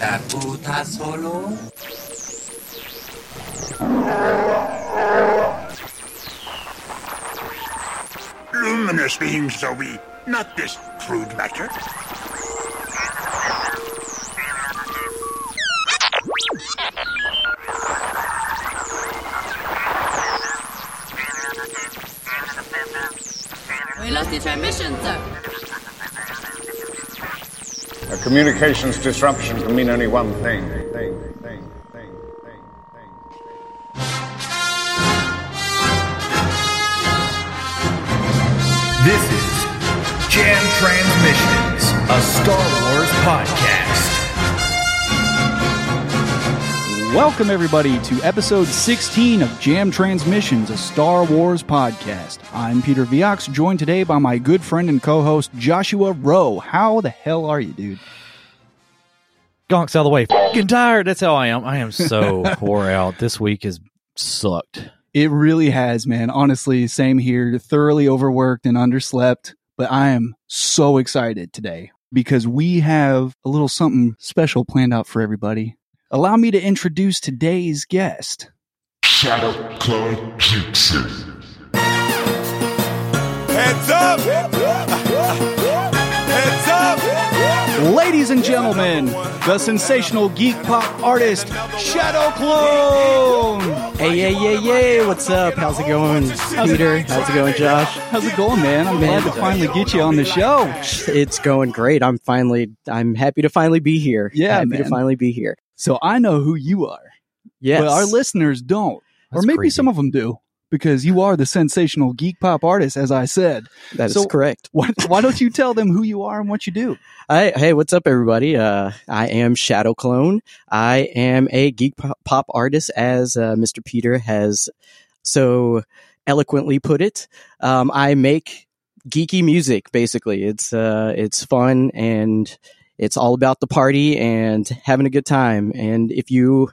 esta puta solo? Luminous beings are we, not this crude matter. We lost the transmission, sir. A communications disruption can mean only one thing. This is Jam Transmissions, a Star Wars podcast. Welcome, everybody, to episode 16 of Jam Transmissions, a Star Wars podcast. I'm Peter Vioxx, joined today by my good friend and co-host, Joshua Rowe. How the hell are you, dude? Gonks out of the way. F***ing tired. That's how I am. I am so wore out. This week has sucked. It really has, man. Honestly, same here. Thoroughly overworked and underslept. But I am so excited today because we have a little something special planned out for everybody. Allow me to introduce today's guest. Shadow Clone Juices. Heads up! Heads up! Ladies and gentlemen, the sensational geek pop artist, Shadow Clone! Hey, hey, hey, hey, what's up? How's it going, Peter? How's it going, Josh? How's it going, man? I'm glad to finally get you on the show. It's going great. I'm happy to finally be here. Yeah, happy to finally be here. So I know who you are. Yes. But our listeners don't. That's or maybe creepy. Some of them do. Because you are the sensational geek pop artist, as I said. That is correct. Why don't you tell them who you are and what you do? Hey, what's up, everybody? I am Shadow Clone. I am a geek pop artist, as Mr. Peter has so eloquently put it. I make geeky music, basically. It's fun, and it's all about the party and having a good time. And if you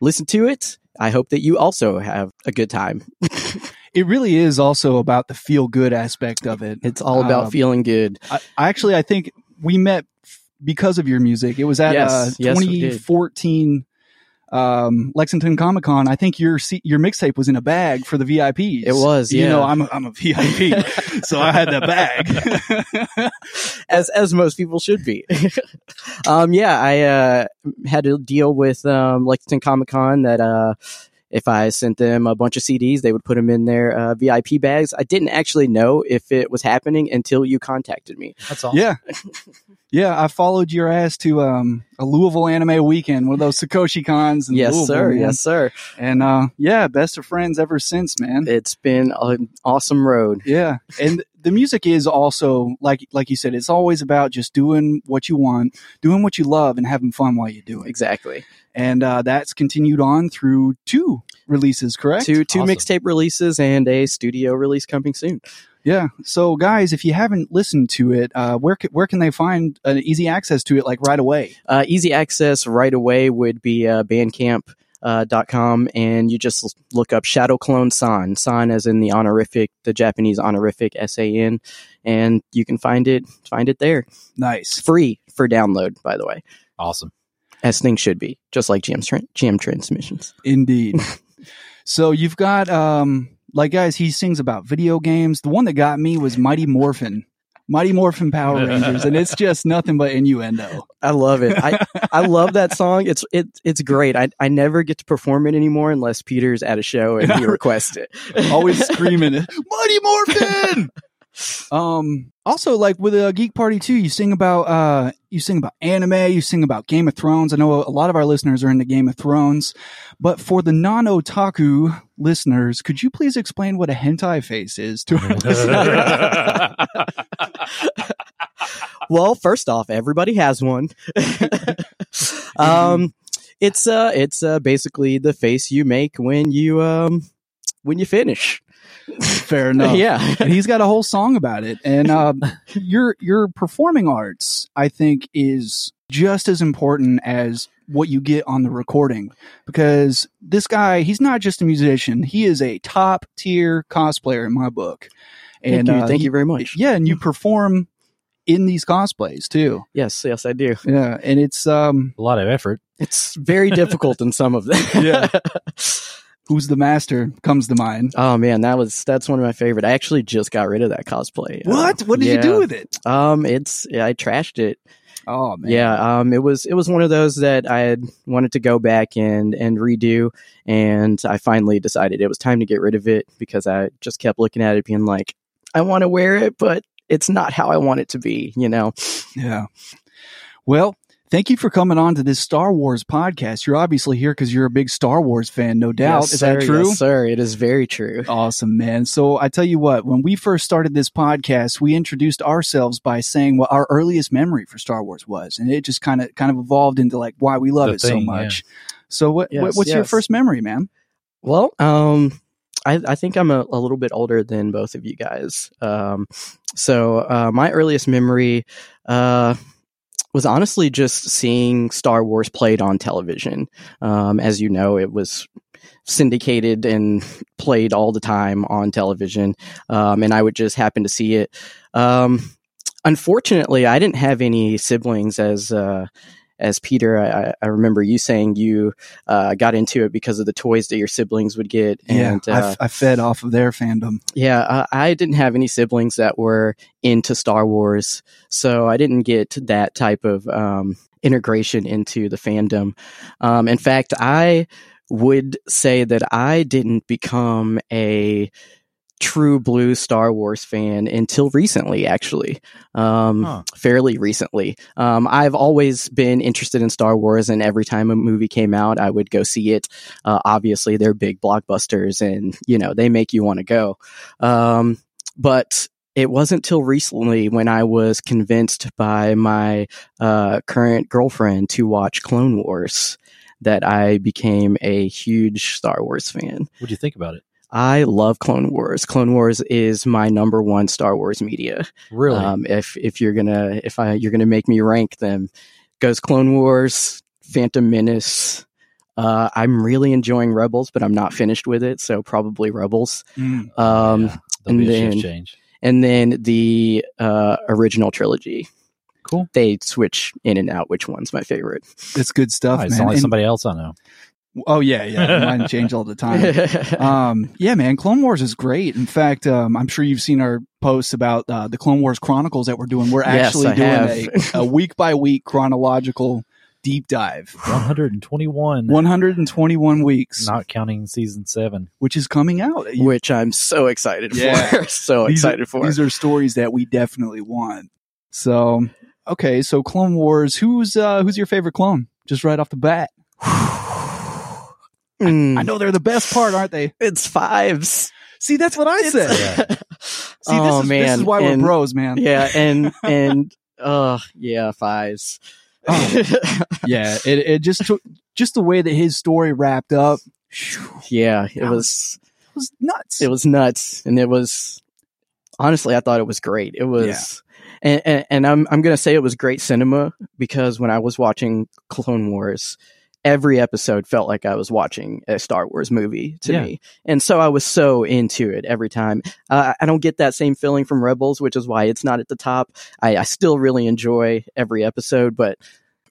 listen to it, I hope that you also have a good time. It really is also about the feel-good aspect of it. It's all about feeling good. I think we met because of your music. It was at 2014 Lexington Comic-Con. I think your mixtape was in a bag for the VIPs. It was, yeah. You know, I'm a VIP, so I had that bag. As most people should be. I had a deal with Lexington Comic-Con that if I sent them a bunch of CDs, they would put them in their VIP bags. I didn't actually know if it was happening until you contacted me. That's all. Yeah. Yeah, I followed your ass to a Louisville anime weekend, one of those Sakoshi cons. In Louisville, sir. Man. Yes, sir. And best of friends ever since, man. It's been an awesome road. Yeah. And the music is also, like you said, it's always about just doing what you want, doing what you love, and having fun while you do it. Exactly. And that's continued on through 2 releases, correct? Two awesome. Mixtape releases and a studio release coming soon. Yeah. So, guys, if you haven't listened to it, where can they find an easy access to it, like, right away? Easy access right away would be bandcamp.com, and you just look up Shadow Clone San as in the honorific, the Japanese honorific SAN, and you can find it there. Nice. Free for download, by the way. Awesome. As things should be, just like Jam Transmissions. Indeed. So, you've got... guys, he sings about video games. The one that got me was Mighty Morphin Power Rangers, and it's just nothing but innuendo. I love it. I love that song. It's great. I never get to perform it anymore unless Peter's at a show and he requests it. Always screaming, Mighty Morphin! Also, like with a geek party too, you sing about anime, you sing about Game of Thrones. I know a lot of our listeners are into Game of Thrones, but for the non-otaku listeners, could you please explain what a hentai face is to our listeners? Well, first off, everybody has one. It's basically the face you make when you finish. Fair enough. Yeah. And he's got a whole song about it. And your performing arts, I think, is just as important as what you get on the recording, because this guy, he's not just a musician. He is a top tier cosplayer in my book. And thank you very much. Yeah. And you perform in these cosplays too. Yes, I do. Yeah, and it's a lot of effort. It's very difficult in some of them. Yeah. Who's the Master comes to mind. Oh man, that's one of my favorite. I actually just got rid of that cosplay. What? What did you do with it? I trashed it. Oh man. Yeah, it was one of those that I had wanted to go back and redo, and I finally decided it was time to get rid of it because I just kept looking at it being like, I want to wear it, but it's not how I want it to be, you know? Yeah. Well, thank you for coming on to this Star Wars podcast. You're obviously here because you're a big Star Wars fan, no doubt. Yes, is that true? Yes, sir. It is very true. Awesome, man. So I tell you what, when we first started this podcast, we introduced ourselves by saying what our earliest memory for Star Wars was. And it just kind of evolved into like why we love it so much. Yeah. So what's your first memory, man? Well, I think I'm a little bit older than both of you guys. So my earliest memory... was honestly just seeing Star Wars played on television. As you know, it was syndicated and played all the time on television, and I would just happen to see it. Unfortunately, I didn't have any siblings as Peter. I remember you saying you got into it because of the toys that your siblings would get. And, yeah, I fed off of their fandom. Yeah, I didn't have any siblings that were into Star Wars, so I didn't get that type of integration into the fandom. In fact, I would say that I didn't become a true blue Star Wars fan until recently, actually. Fairly recently. I've always been interested in Star Wars, and every time a movie came out, I would go see it. Obviously, they're big blockbusters, and you know they make you want to go. But it wasn't till recently when I was convinced by my current girlfriend to watch Clone Wars that I became a huge Star Wars fan. What do you think about it? I love Clone Wars. Clone Wars is my number one Star Wars media. Really? If you're gonna make me rank them, goes Clone Wars, Phantom Menace. I'm really enjoying Rebels, but I'm not finished with it, so probably Rebels. And then the original trilogy. Cool. They switch in and out which one's my favorite. That's good stuff. It's only somebody else I know. Oh, yeah. Mine change all the time. Yeah, man, Clone Wars is great. In fact, I'm sure you've seen our posts about the Clone Wars Chronicles that we're doing. We're actually doing a week-by-week chronological deep dive. 121 weeks. Not counting Season 7. Which is coming out. Which I'm so excited for. These are stories that we definitely want. So, okay, so Clone Wars. Who's your favorite clone? Just right off the bat. I know they're the best part, aren't they? It's Fives. See, that's what I said. Yeah. See, this is why we're bros, man. Yeah, and Fives. Yeah, it just the way that his story wrapped up. Yeah, it was nuts. It was nuts, and it was honestly, I thought it was great. It was. Yeah. And I'm gonna say it was great cinema because when I was watching Clone Wars, every episode felt like I was watching a Star Wars movie to me. And so I was so into it every time. I don't get that same feeling from Rebels, which is why it's not at the top. I still really enjoy every episode, but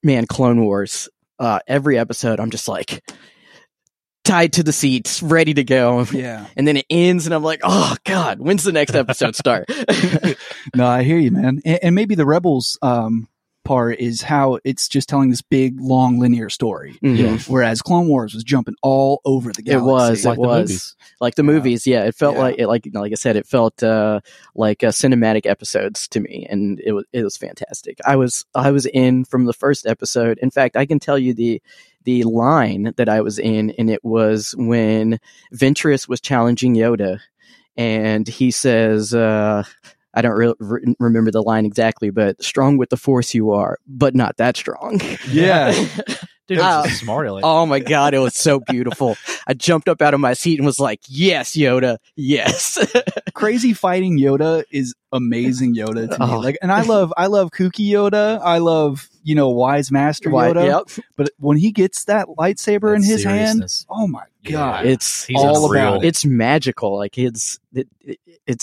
man, Clone Wars, every episode, I'm just like tied to the seats, ready to go. Yeah. And then it ends and I'm like, oh God, when's the next episode start? No, I hear you, man. And maybe the Rebels, part is how it's just telling this big long linear story. Mm-hmm. Yeah. Whereas Clone Wars was jumping all over the galaxy. It was like the movies. Yeah, it felt like I said, it felt like cinematic episodes to me, and it was fantastic. I was in from the first episode. In fact, I can tell you the line that I was in, and it was when Ventress was challenging Yoda, and he says. I don't remember the line exactly, but strong with the Force you are, but not that strong. Yeah. Dude, it was Mario. Oh my God, it was so beautiful. I jumped up out of my seat and was like, yes, Yoda, yes. Crazy fighting Yoda is amazing Yoda to me. Like, and I love kooky Yoda. I love, wise master Yoda. Yep. But when he gets that lightsaber in his hand, oh my God, it's all about it. It's magical. Like it's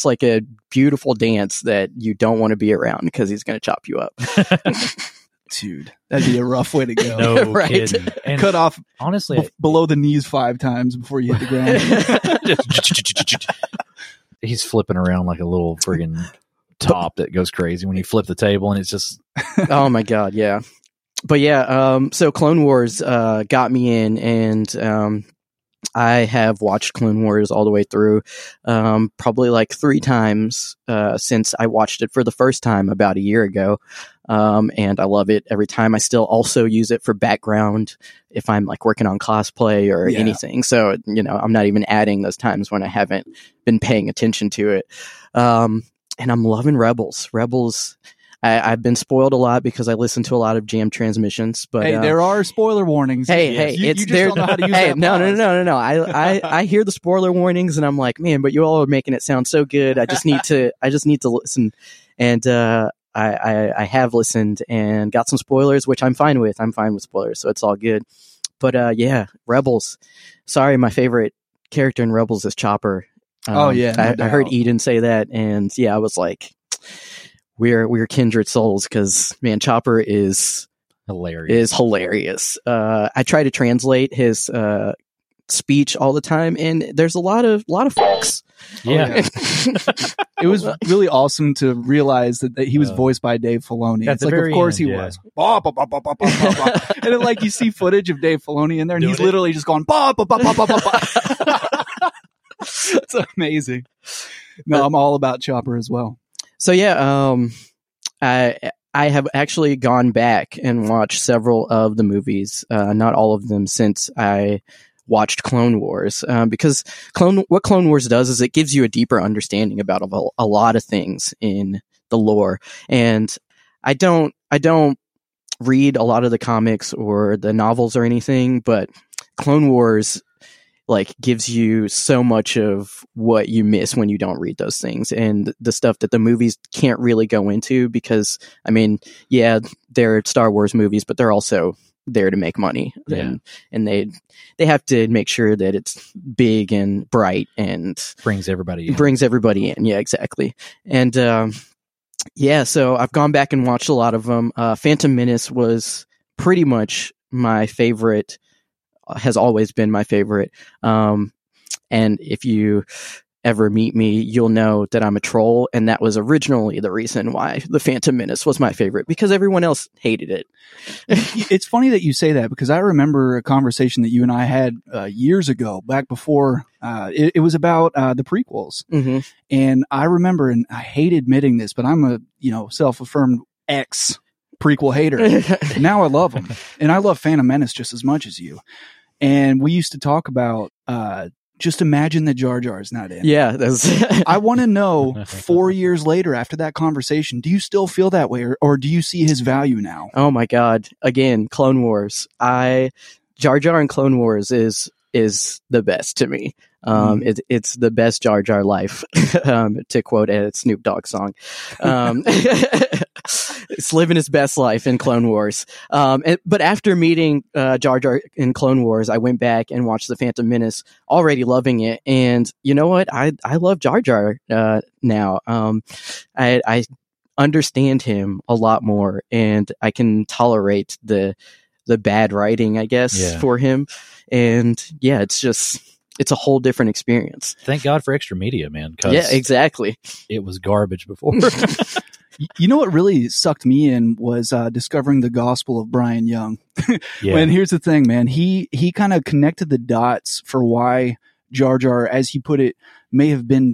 like a beautiful dance that you don't want to be around because he's going to chop you up. Dude, that'd be a rough way to go. No right? kidding. And cut off honestly below the knees 5 times before you hit the ground. He's flipping around like a little friggin' top that goes crazy when you flip the table, and it's just oh my God, yeah. But yeah, so Clone Wars got me in, and I have watched Clone Wars all the way through, probably like 3 times since I watched it for the first time about a year ago. And I love it every time. I still also use it for background if I'm like working on cosplay or anything. So, I'm not even adding those times when I haven't been paying attention to it. And I'm loving Rebels. I've been spoiled a lot because I listen to a lot of Jam Transmissions, but hey, there are spoiler warnings. Hey, it's there. No. I hear the spoiler warnings, and I'm like, man, but you all are making it sound so good. I just need to listen, and I have listened and got some spoilers, which I'm fine with. I'm fine with spoilers, so it's all good. But yeah, Rebels. Sorry, my favorite character in Rebels is Chopper. I heard Eden say that, and yeah, I was like. We're kindred souls because, man, Chopper is hilarious. I try to translate his speech all the time, and there's a lot of fucks. Yeah. It was really awesome to realize that he was voiced by Dave Filoni. It's like, of course he was. Bah, bah, bah, bah, bah, bah, bah. And then, like, you see footage of Dave Filoni in there, and he's literally just going, bah, bah, bah, bah, bah, bah. It's amazing. No, I'm all about Chopper as well. So yeah, I have actually gone back and watched several of the movies, not all of them, since I watched Clone Wars. Because what Clone Wars does is it gives you a deeper understanding about a lot of things in the lore. And I don't read a lot of the comics or the novels or anything, but Clone Wars like gives you so much of what you miss when you don't read those things, and the stuff that the movies can't really go into because, I mean, yeah, they're Star Wars movies, but they're also there to make money, and they have to make sure that it's big and bright and brings everybody in. Yeah, exactly. And so I've gone back and watched a lot of them. Phantom Menace was pretty much my favorite. Has always been my favorite. And if you ever meet me, you'll know that I'm a troll. And that was originally the reason why The Phantom Menace was my favorite, because everyone else hated it. It's funny that you say that, because I remember a conversation that you and I had years ago, back before it was about the prequels. Mm-hmm. And I remember, and I hate admitting this, but I'm a, self-affirmed prequel hater. Now I love them, and I love Phantom Menace just as much as you. And we used to talk about just imagine that Jar Jar is not in. Yeah, I want to know 4 years later after that conversation, do you still feel that way, or do you see his value now? Oh my God! Again, Clone Wars. Jar Jar in Clone Wars is the best to me. It's the best Jar Jar life, to quote a Snoop Dogg song. It's living his best life in Clone Wars. But after meeting Jar Jar in Clone Wars, I went back and watched The Phantom Menace, already loving it. And you know what? I love Jar Jar now. I understand him a lot more, and I can tolerate the bad writing, I guess, for him. And yeah, it's a whole different experience. Thank God for extra media, man. 'Cause yeah, exactly. It was garbage before. You know what really sucked me in was discovering the gospel of Brian Young. And here's the thing, man. He kind of connected the dots for why Jar Jar, as he put it, may have been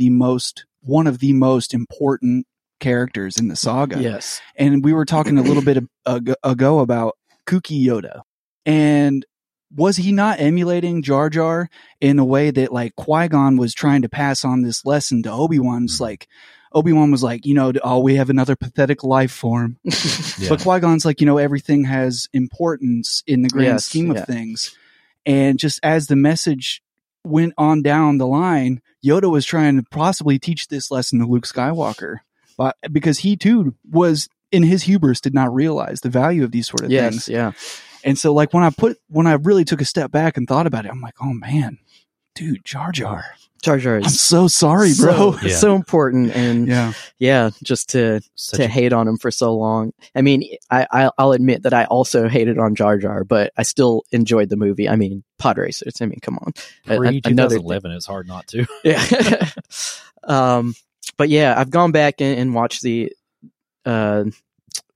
one of the most important characters in the saga. Yes. And we were talking a little bit ago about kooky Yoda. And was he not emulating Jar Jar in a way that, like, Qui-Gon was trying to pass on this lesson to Obi-Wan? It's like, Obi-Wan was like, we have another pathetic life form. Yeah. But Qui-Gon's like, everything has importance in the grand scheme of things. And just as the message went on down the line, Yoda was trying to possibly teach this lesson to Luke Skywalker, but because he too was in his hubris, did not realize the value of these sort of things. Yeah. And so like when I really took a step back and thought about it, I'm like, oh man, dude, Jar Jar is I'm so sorry, bro. So, so important. And just to hate on him for so long. I mean, I'll admit that I also hated on Jar Jar, but I still enjoyed the movie. I mean, Pod Racers. I mean, come on. Pre-2011, it's hard not to. Yeah. But yeah, I've gone back and watched the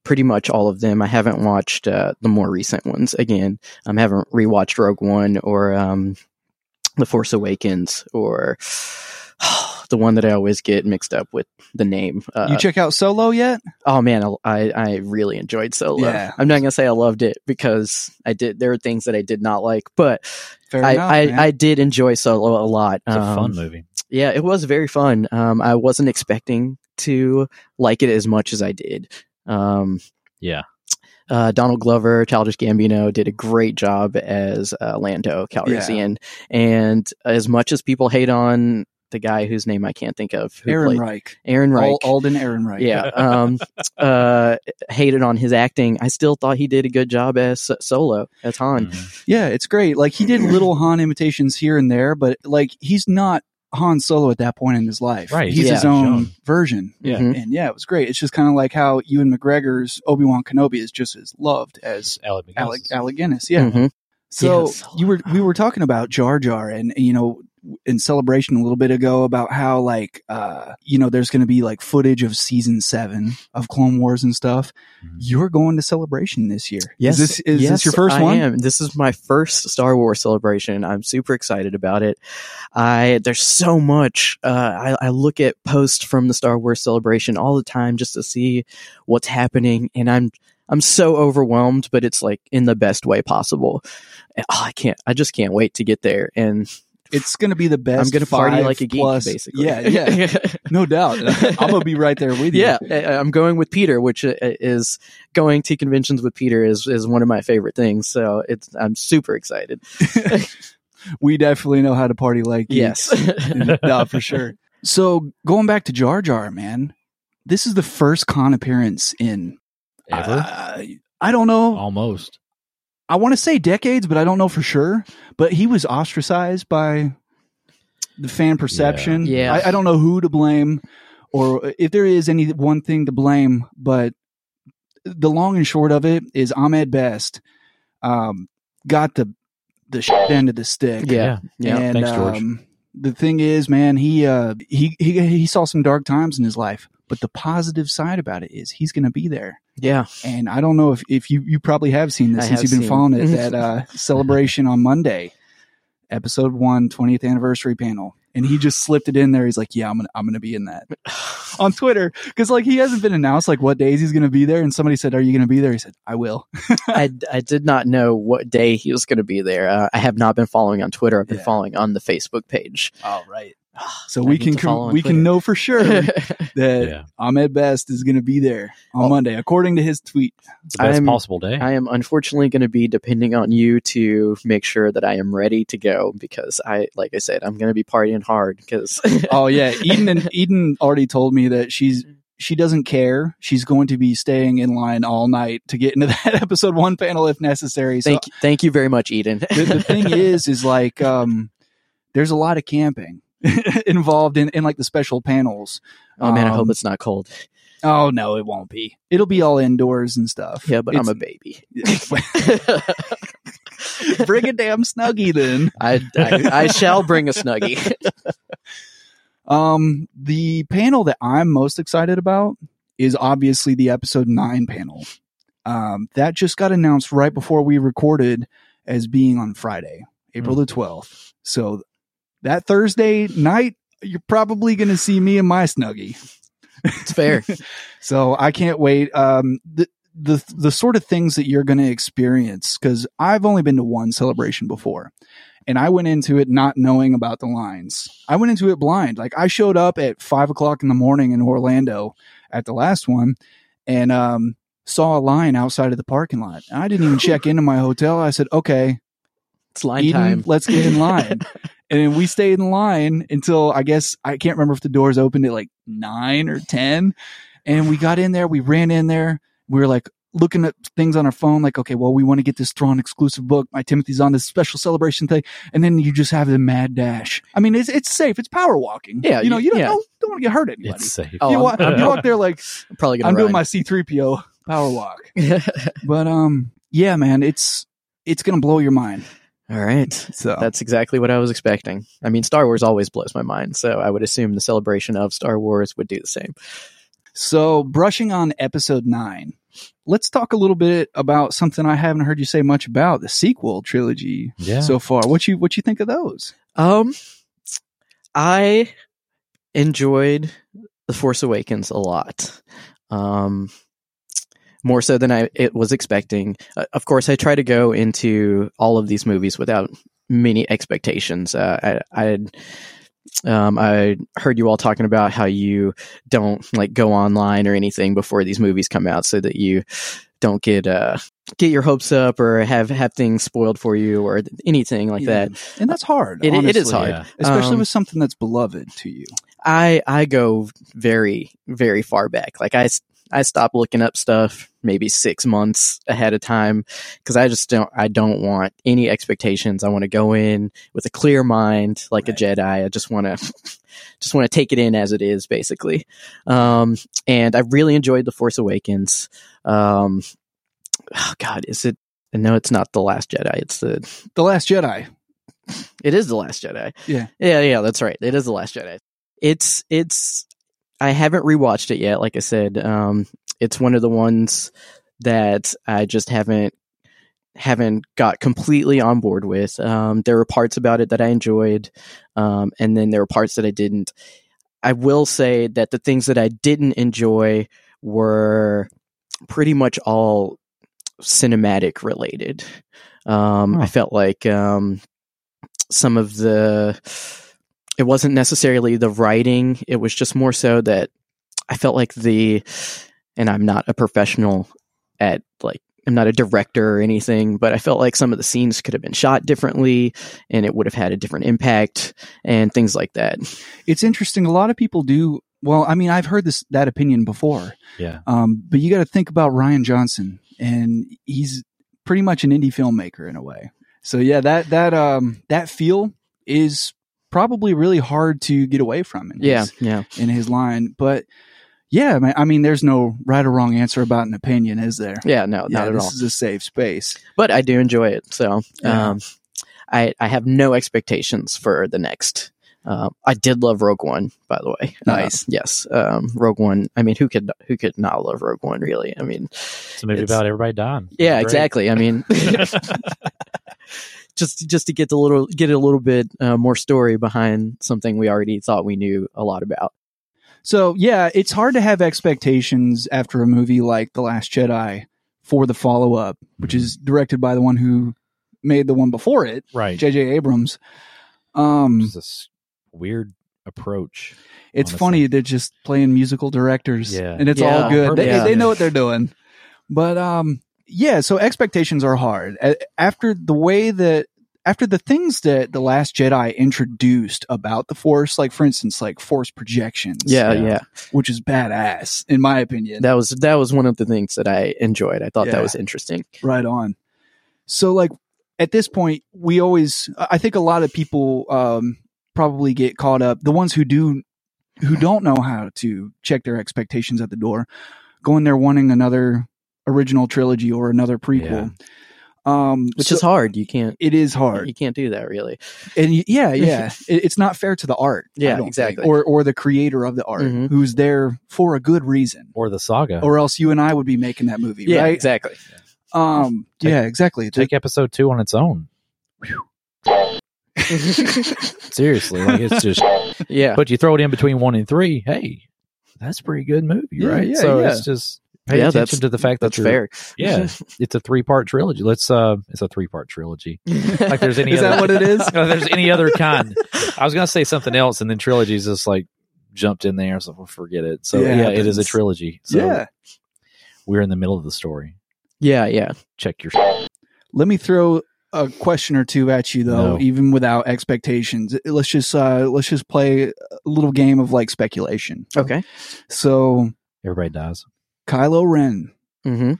pretty much all of them. I haven't watched the more recent ones again. I haven't rewatched Rogue One or The Force Awakens, or the one that I always get mixed up with the name. You check out Solo yet? Oh man, I really enjoyed Solo. Yeah. I'm not gonna say I loved it because I did. There were things that I did not like, but I did enjoy Solo a lot. It's a fun movie. Yeah, it was very fun. I wasn't expecting to like it as much as I did. Donald Glover, Childish Gambino did a great job as Lando Calrissian, and as much as people hate on the guy whose name I can't think of, Ehrenreich, Alden Ehrenreich, hated on his acting. I still thought he did a good job as Solo, as Han. Mm. Yeah, it's great. Like he did little Han imitations here and there, but like he's not Han Solo at that point in his life. Right. He's his own version. Yeah. Mm-hmm. And yeah, it was great. It's just kind of like how Ewan McGregor's Obi-Wan Kenobi is just as loved as Alec Guinness. Yeah. Mm-hmm. So we were talking about Jar Jar and, in Celebration a little bit ago about how like, there's going to be like footage of season 7 of Clone Wars and stuff. Mm-hmm. You're going to Celebration this year. Yes. Is this your first one? I am. This is my first Star Wars Celebration. I'm super excited about it. There's so much. I look at posts from the Star Wars Celebration all the time just to see what's happening. And I'm so overwhelmed, but it's like in the best way possible. And, I just can't wait to get there. And it's going to be the best. I'm going to party like a geek, basically. Yeah, yeah. No doubt. I'm going to be right there with you. Yeah, I'm going with Peter, which is going to conventions with Peter is one of my favorite things. So I'm super excited. We definitely know how to party like geeks. Yes. No, for sure. So going back to Jar Jar, man, this is the first con appearance in... Ever? I don't know. Almost. I want to say decades, but I don't know for sure. But he was ostracized by the fan perception. Yeah. I don't know who to blame or if there is any one thing to blame, but the long and short of it is Ahmed Best got the shit end of the stick. Yeah. Yeah. And, thanks, George. The thing is, man, he saw some dark times in his life. But the positive side about it is he's going to be there. Yeah. And I don't know if you probably have seen this since you've been following it, that Celebration on Monday, episode 1, 20th anniversary panel. And he just slipped it in there. He's like, yeah, I'm gonna be in that on Twitter. Cause like he hasn't been announced like what days he's going to be there. And somebody said, are you going to be there? He said, I will. I did not know what day he was going to be there. I have not been following on Twitter. I've been following on the Facebook page. Oh, right. So we can know for sure that Ahmed Best is going to be there on Monday, according to his tweet. It's the best possible day. I am unfortunately going to be depending on you to make sure that I am ready to go because like I said, I'm going to be partying hard. Because Eden already told me that she doesn't care. She's going to be staying in line all night to get into that episode 1 panel if necessary. So thank you very much, Eden. The thing is like there's a lot of camping involved in like the special panels. Oh man, I hope it's not cold. Oh no, it won't be. It'll be all indoors and stuff. Yeah, but I'm a baby. Bring a damn Snuggie then. I shall bring a Snuggie. The panel that I'm most excited about is obviously the episode 9 panel. That just got announced right before we recorded as being on Friday, April the 12th. So that Thursday night, you're probably going to see me and my Snuggie. It's fair. So I can't wait. The sort of things that you're going to experience, because I've only been to one celebration before. And I went into it not knowing about the lines. I went into it blind. Like, I showed up at 5 o'clock in the morning in Orlando at the last one and saw a line outside of the parking lot. And I didn't even check into my hotel. I said, okay, it's line time. Let's get in line. And then we stayed in line until, I guess, I can't remember if the doors opened at like 9 or 10. And we got in there. We ran in there. We were like, looking at things on our phone, like, okay, well, we want to get this Thrawn exclusive book. My Timothy's on this special celebration thing. And then you just have the mad dash. I mean, it's safe. It's power walking. Yeah. You know, you don't want to get hurt anybody. It's safe. Oh, you walk there like, I'm probably gonna doing my C-3PO power walk. But, yeah, man, it's going to blow your mind. All right. So that's exactly what I was expecting. I mean, Star Wars always blows my mind. So I would assume the celebration of Star Wars would do the same. So brushing on episode 9. Let's talk a little bit about something I haven't heard you say much about, the sequel trilogy so far. What you think of those? I enjoyed The Force Awakens a lot. More so than it was expecting. Of course, I try to go into all of these movies without many expectations. I heard you all talking about how you don't like go online or anything before these movies come out so that you don't get your hopes up or have things spoiled for you or anything like that. And that's hard. It is hard. Yeah. Especially with something that's beloved to you. I go very, very far back. Like I stop looking up stuff maybe 6 months ahead of time because I don't want any expectations. I want to go in with a clear mind, like a Jedi. I just want to take it in as it is, basically. And I really enjoyed The Force Awakens. Oh God, is it? No, it's not The Last Jedi. It's the Last Jedi. It is The Last Jedi. Yeah. That's right. It is The Last Jedi. I haven't rewatched it yet. Like I said, it's one of the ones that I just haven't got completely on board with. There were parts about it that I enjoyed, and then there were parts that I didn't. I will say that the things that I didn't enjoy were pretty much all cinematic related. I felt like some of the... It wasn't necessarily the writing. It was just more so that I felt like and I'm not a professional at I'm not a director or anything, but I felt like some of the scenes could have been shot differently and it would have had a different impact and things like that. It's interesting. A lot of people do. Well, I mean, I've heard that opinion before. Yeah. But you got to think about Rian Johnson, and he's pretty much an indie filmmaker in a way. So yeah, that feel is probably really hard to get away from in his line. But yeah, I mean, there's no right or wrong answer about an opinion, is there? Yeah, no, not at all. This is a safe space. But I do enjoy it. So I have no expectations for the next. I did love Rogue One, by the way. Nice. Yes. Rogue One. I mean, who could not love Rogue One, really? I mean, it's a movie about everybody dying. Yeah, exactly. I mean, just to get a little bit more story behind something we already thought we knew a lot about. So yeah, it's hard to have expectations after a movie like The Last Jedi for the follow-up, which is directed by the one who made the one before it, right? J.J. Abrams. Just this weird approach. It's honestly funny, they're just playing musical directors, and it's all good. They know what they're doing, but yeah, so expectations are hard. After the things that The Last Jedi introduced about the Force, like for instance, like Force projections. Yeah. Which is badass, in my opinion. That was one of the things that I enjoyed. I thought that was interesting. Right on. So like at this point, I think a lot of people probably get caught up. The ones who don't know how to check their expectations at the door, go in there wanting another original trilogy or another prequel, which is hard. It is hard. You can't do that, really. And it's not fair to the art. Yeah, exactly. Or the creator of the art, who's there for a good reason, or the saga, or else you and I would be making that movie. Yeah, right? Exactly. Exactly. Take episode 2 on its own. Seriously, it's just But you throw it in between 1 and 3. Hey, that's a pretty good movie, right? Yeah, so it's just. pay attention to the fact that that's fair. Yeah, it's a three-part trilogy. It's a three-part trilogy. Like there's any is other, that what it is? No, there's any other kind. I was gonna say something else, and then trilogies just like jumped in there. So forget it. So yeah it is a trilogy. So yeah, we're in the middle of the story. Yeah. Check your. Let me throw a question or two at you though, even without expectations. Let's just play a little game of like speculation. Okay. So everybody dies. Kylo Ren. Mm-hmm.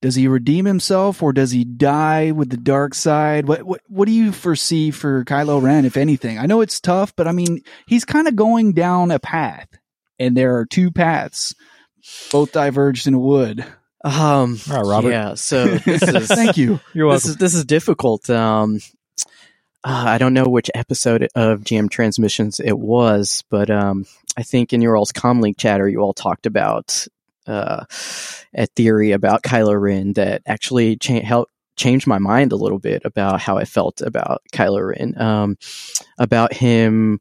Does he redeem himself or does he die with the dark side? What do you foresee for Kylo Ren, if anything? I know it's tough, but I mean, he's kind of going down a path, and there are two paths, both diverged in a wood. All right, Robert. Yeah. So this is, thank you. You're welcome. This is difficult. I don't know which episode of Jam Transmissions it was, but I think in your all's comlink chatter, you all talked about a theory about Kylo Ren that actually helped change my mind a little bit about how I felt about Kylo Ren, about him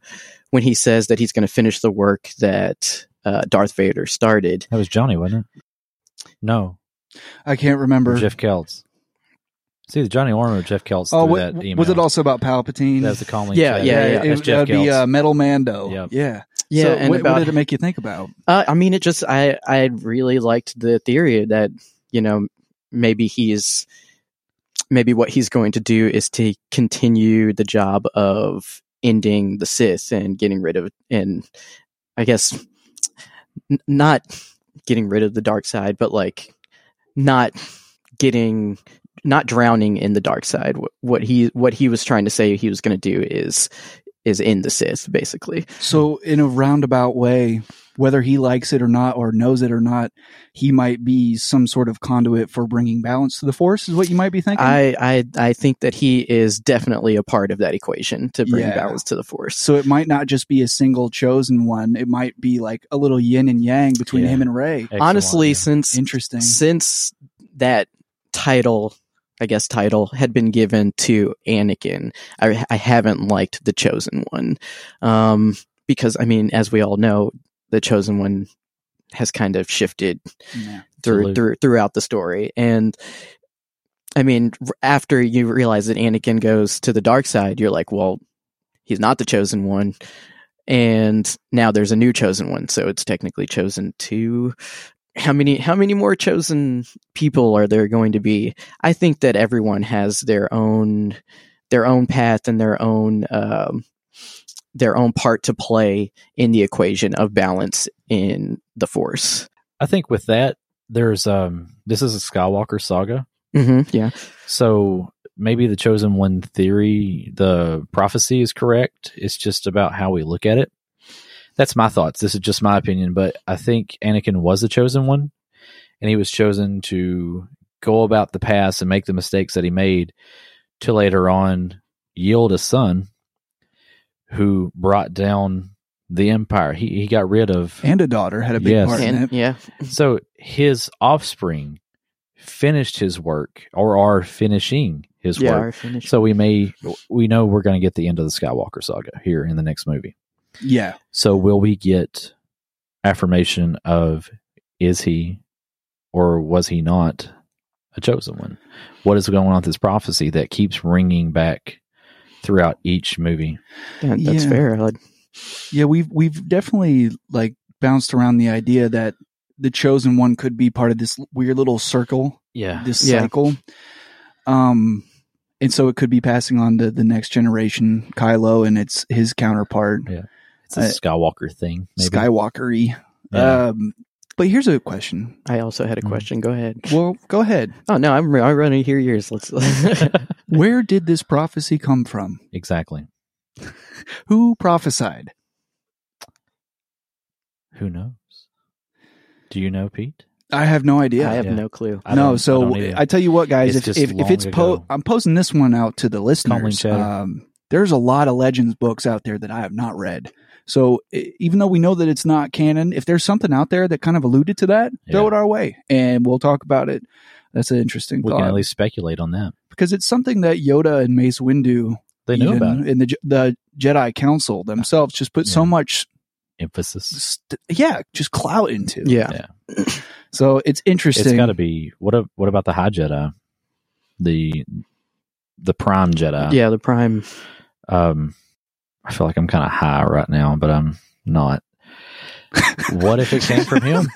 when he says that he's going to finish the work that Darth Vader started. That was Johnny, wasn't it? No, I can't remember. Jeff Keltz. See, the Johnny Orman or Jeff Keltz. Oh, that email. Was it also about Palpatine? That's the calling. Yeah. That'd be Metal Mando. Yeah. So and what did it make you think about? I mean, it just I really liked the theory that maybe what he's going to do is to continue the job of ending the Sith and getting rid of, and I guess not getting rid of the dark side, but like not drowning in the dark side. What he was trying to say he was going to do is end the Sith, basically. So in a roundabout way, whether he likes it or not, or knows it or not, he might be some sort of conduit for bringing balance to the Force, is what you might be thinking? I think that he is definitely a part of that equation to bring balance to the Force. So it might not just be a single chosen one. It might be like a little yin and yang between him and Rey. Excellent. Honestly, since that title, I guess title, had been given to Anakin, I haven't liked the chosen one. Because, I mean, as we all know, the chosen one has kind of shifted throughout the story. And I mean, after you realize that Anakin goes to the dark side, you're like, well, he's not the chosen one. And now there's a new chosen one. So it's technically chosen two. How many more chosen people are there going to be? I think that everyone has their own path and their own part to play in the equation of balance in the Force. I think with that, there's this is a Skywalker saga. Mm-hmm, yeah. So maybe the chosen one theory, the prophecy is correct. It's just about how we look at it. That's my thoughts. This is just my opinion, but I think Anakin was the chosen one, and he was chosen to go about the past and make the mistakes that he made to later on yield a son who brought down the empire. He got rid of... And a daughter had a big part in it. Yeah. So his offspring finished his work, or are finishing his work. So we know we're going to get the end of the Skywalker saga here in the next movie. Yeah. So will we get affirmation of, is he or was he not a chosen one? What is going on with this prophecy that keeps ringing back throughout each movie? That's fair. We've definitely like bounced around the idea that the chosen one could be part of this weird little circle. Yeah. This cycle. And so it could be passing on to the next generation, Kylo, and it's his counterpart. Yeah. It's a Skywalker thing. Maybe. Skywalkery. Yeah. But here's a question. I also had a question. Go ahead. Well, go ahead. Oh, no, I'm running here yours. Where did this prophecy come from? Exactly. Who prophesied? Who knows? Do you know, Pete? I have no idea. I have no clue. I tell you what, guys, if it's I'm posting this one out to the listeners. There's a lot of Legends books out there that I have not read. So even though we know that it's not canon, if there's something out there that kind of alluded to that, throw it our way and we'll talk about it. That's an interesting thought. We can at least speculate on that. Because it's something that Yoda and Mace Windu, they knew about it. And the Jedi Council themselves just put so much emphasis. Just clout into. Yeah. So it's interesting. It's got to be. What about the High Jedi? The Prime Jedi. Yeah, the Prime. I feel like I'm kind of high right now, but I'm not. What if it came from him?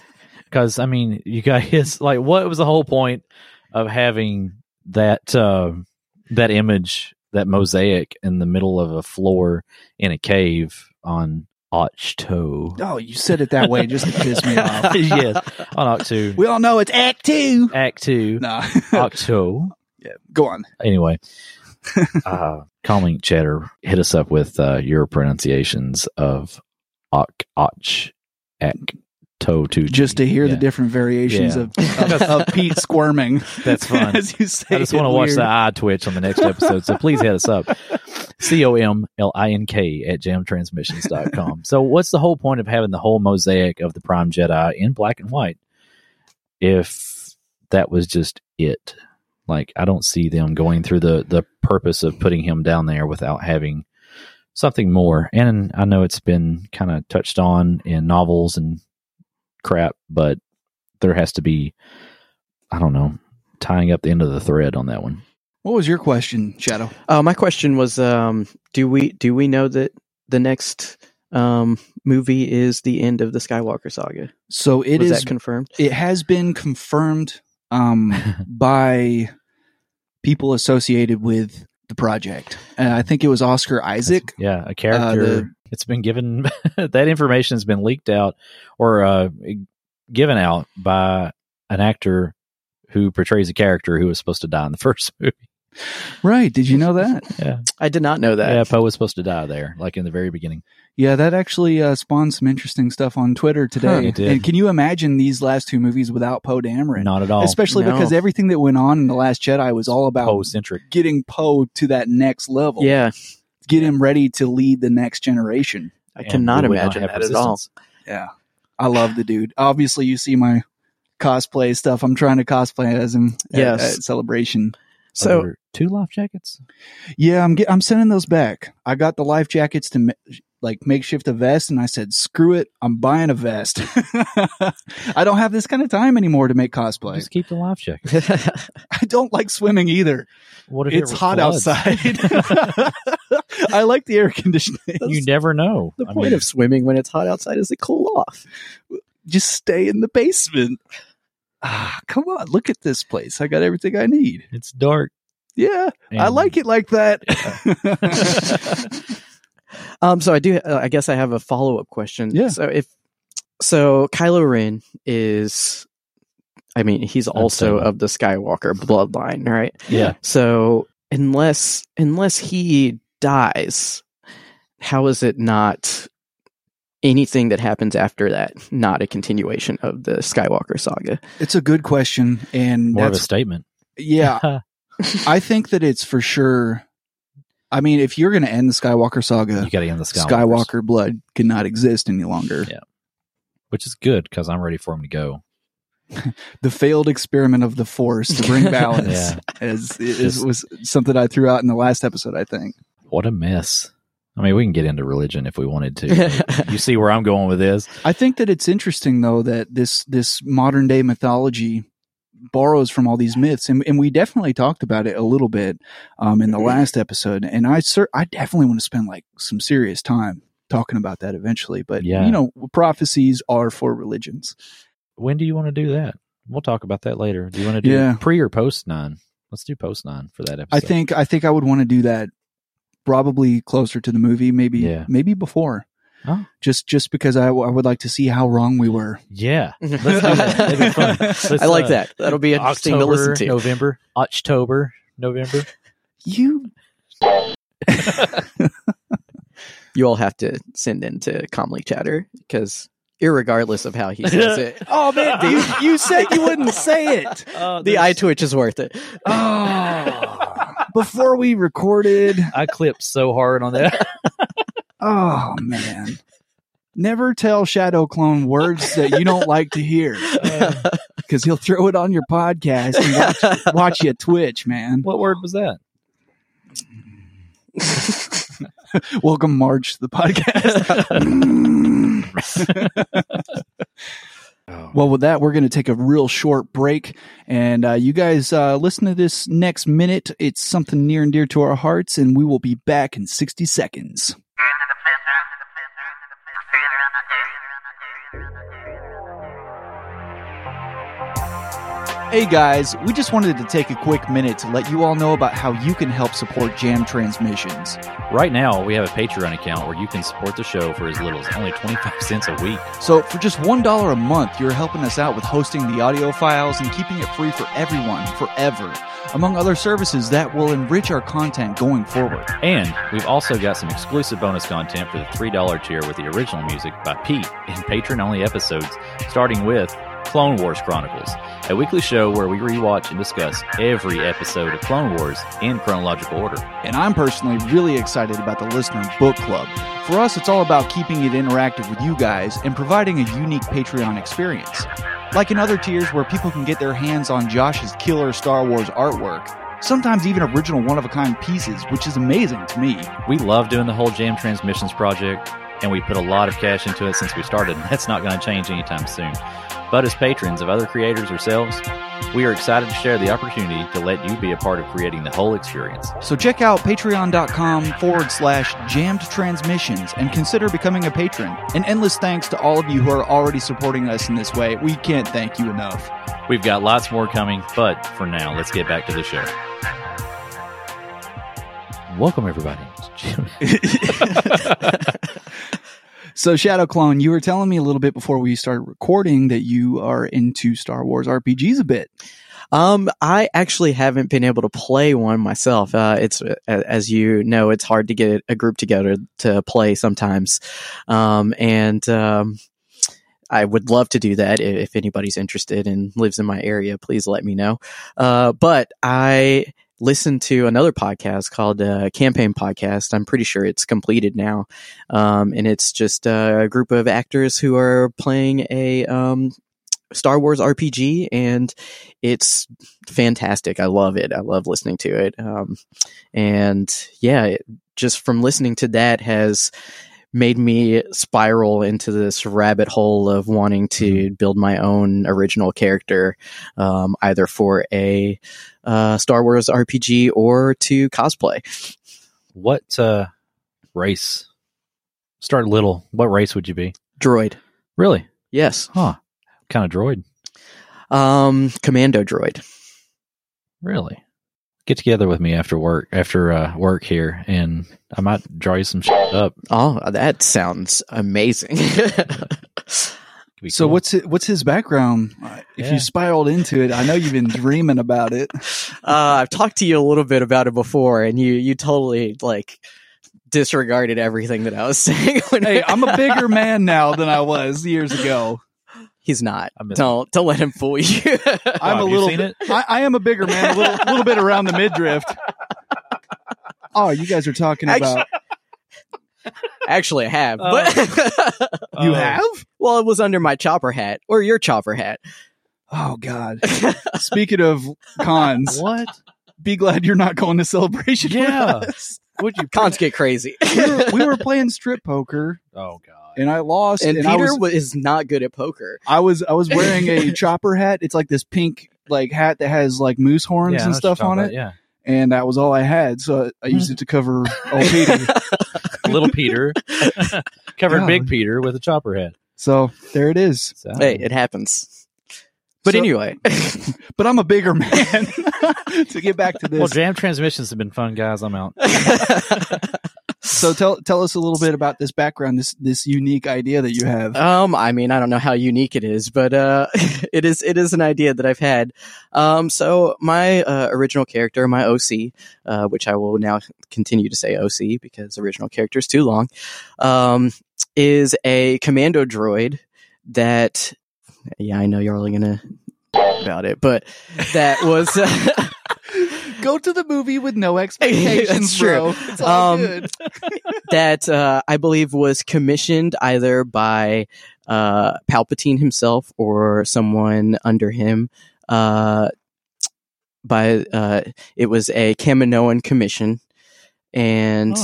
Because I mean, you got his like. What was the whole point of having that that image, that mosaic in the middle of a floor in a cave on Octo? Oh, you said it that way just to piss me off. Yes, on Octo. We all know it's Act Two. Act Two. No, Octo. Yeah, go on. Anyway. Calling Cheddar, hit us up with your pronunciations of Octo. Just to hear the different variations of Pete squirming. That's fun. As you say, I just want to watch the eye twitch on the next episode, so please hit us up. comlink@jamtransmissions.com. So what's the whole point of having the whole mosaic of the Prime Jedi in black and white if that was just it? Like, I don't see them going through the purpose of putting him down there without having something more. And I know it's been kind of touched on in novels and crap, but there has to be, I don't know, tying up the end of the thread on that one. What was your question, Shadow? My question was, do we know that the next movie is the end of the Skywalker saga? So it is that confirmed. It has been confirmed. By people associated with the project. I think it was Oscar Isaac. A character. It's been given, that information has been leaked out or given out by an actor who portrays a character who was supposed to die in the first movie. Right. Did you know that? Yeah. I did not know that. Yeah, Poe was supposed to die there, like in the very beginning. Yeah, that actually spawned some interesting stuff on Twitter today. Huh, and can you imagine these last two movies without Poe Dameron? Not at all. Especially because everything that went on in The Last Jedi was all about Poe-centric. Getting Poe to that next level. Yeah. Get him ready to lead the next generation. I cannot imagine that at all. Yeah. I love the dude. Obviously, you see my cosplay stuff. I'm trying to cosplay as him at Celebration. So 2 life jackets? Yeah, I'm sending those back. I got the life jackets to makeshift a vest, and I said, screw it, I'm buying a vest. I don't have this kind of time anymore to make cosplay. Just keep the life jacket. I don't like swimming either. What if it's hot outside? I like the air conditioning. You never know. The point of swimming when it's hot outside is to cool off. Just stay in the basement. Ah, come on, look at this place. I got everything I need. It's dark. Yeah, and I like it like that. So I do. I guess I have a follow-up question. Yeah. So Kylo Ren is, I mean, he's also of the Skywalker bloodline, right? Yeah. So unless he dies, how is it not anything that happens after that, not a continuation of the Skywalker saga? It's a good question, and more of a statement. Yeah. I think that it's for sure. I mean, if you're going to end the Skywalker saga, you got to end the Skywalker blood cannot exist any longer. Yeah, which is good because I'm ready for him to go. The failed experiment of the Force to bring balance was something I threw out in the last episode. I think. What a mess. I mean, we can get into religion if we wanted to. You see where I'm going with this. I think that it's interesting though that this modern day mythology borrows from all these myths, and we definitely talked about it a little bit in the last episode, and I definitely want to spend like some serious time talking about that eventually, but you know, prophecies are for religions. When do you want to do that? We'll talk about that later. Do you want to do pre or post 9? Let's do post 9 for that episode. I think I would want to do that probably closer to the movie, maybe before. Huh? Just because I would like to see how wrong we were. Yeah. Let's do that. That'd be fun. I like that. That'll be interesting to listen to. October, November. You all have to send in to Comlink Chatter because irregardless of how he says it. Oh, man, dude, you said you wouldn't say it. The eye twitch is worth it. Oh, before we recorded. I clipped so hard on that. Oh, man. Never tell Shadow Clone words that you don't like to hear. Because he'll throw it on your podcast and watch you Twitch, man. What word was that? Welcome, March, to the podcast. Oh, Well, with that, we're going to take a real short break. And you guys listen to this next minute. It's something near and dear to our hearts, and we will be back in 60 seconds. Hey guys, we just wanted to take a quick minute to let you all know about how you can help support Jam Transmissions. Right now, we have a Patreon account where you can support the show for as little as only 25 cents a week. So for just $1 a month, you're helping us out with hosting the audio files and keeping it free for everyone, forever, among other services that will enrich our content going forward. And we've also got some exclusive bonus content for the $3 tier with the original music by Pete in patron-only episodes, starting with Clone Wars Chronicles, a weekly show where we rewatch and discuss every episode of Clone Wars in chronological order. And I'm personally really excited about the Listener Book Club. For us, it's all about keeping it interactive with you guys and providing a unique Patreon experience. Like in other tiers where people can get their hands on Josh's killer Star Wars artwork, sometimes even original one-of-a-kind pieces, which is amazing to me. We love doing the whole Jam Transmissions project, and we put a lot of cash into it since we started, and that's not going to change anytime soon. But as patrons of other creators ourselves, we are excited to share the opportunity to let you be a part of creating the whole experience. So check out patreon.com/jammed transmissions and consider becoming a patron. And endless thanks to all of you who are already supporting us in this way. We can't thank you enough. We've got lots more coming, but for now, let's get back to the show. Welcome, everybody. So, Shadow Clone, you were telling me a little bit before we started recording that you are into Star Wars RPGs a bit. I actually haven't been able to play one myself. It's, as you know, it's hard to get a group together to play sometimes. I would love to do that. If anybody's interested and lives in my area, please let me know. But I listen to another podcast called Campaign Podcast. I'm pretty sure it's completed now. And it's just a group of actors who are playing a Star Wars RPG, and it's fantastic. I love it. I love listening to it. And yeah, just from listening to that has made me spiral into this rabbit hole of wanting to build my own original character, either for a Star Wars RPG or to cosplay. What race? Start little. What race would you be? Droid. Really? Yes. Huh. What kind of droid? Commando droid. Really? Get together with me after work here, and I might draw you some shit up. Oh, that sounds amazing. So cool. What's his background? If you spiraled into it, I know you've been dreaming about it. I've talked to you a little bit about it before, and you totally like disregarded everything that I was saying. Hey, I'm a bigger man now than I was years ago. He's not. Don't let him fool you. I am a bigger man, a little bit around the midriff. Oh, you guys are talking about. Actually, I have. You have? Well, it was under my chopper hat or your chopper hat. Oh God! Speaking of cons, what? Be glad you're not going to Celebration. Yeah. With us. Would you cons get crazy? We were playing strip poker. Oh God. And I lost. And Peter is not good at poker. I was wearing a chopper hat. It's like this pink like hat that has like moose horns and stuff on it. Yeah. And that was all I had, so I used it to cover old Peter. Little Peter covered Big Peter with a chopper hat. So there it is. So. Hey, it happens. But anyway, but I'm a bigger man. To get back to this, well, Jam Transmissions have been fun, guys. I'm out. So tell us a little bit about this background, this unique idea that you have. I mean, I don't know how unique it is, but it is an idea that I've had. So my original character, my OC, which I will now continue to say OC because original character is too long, is a commando droid that. Yeah, I know you're all gonna about it, but that was. Go to the movie with no expectations. That's true. Bro. It's all good. That I believe was commissioned either by Palpatine himself or someone under him. It was a Kaminoan commission, and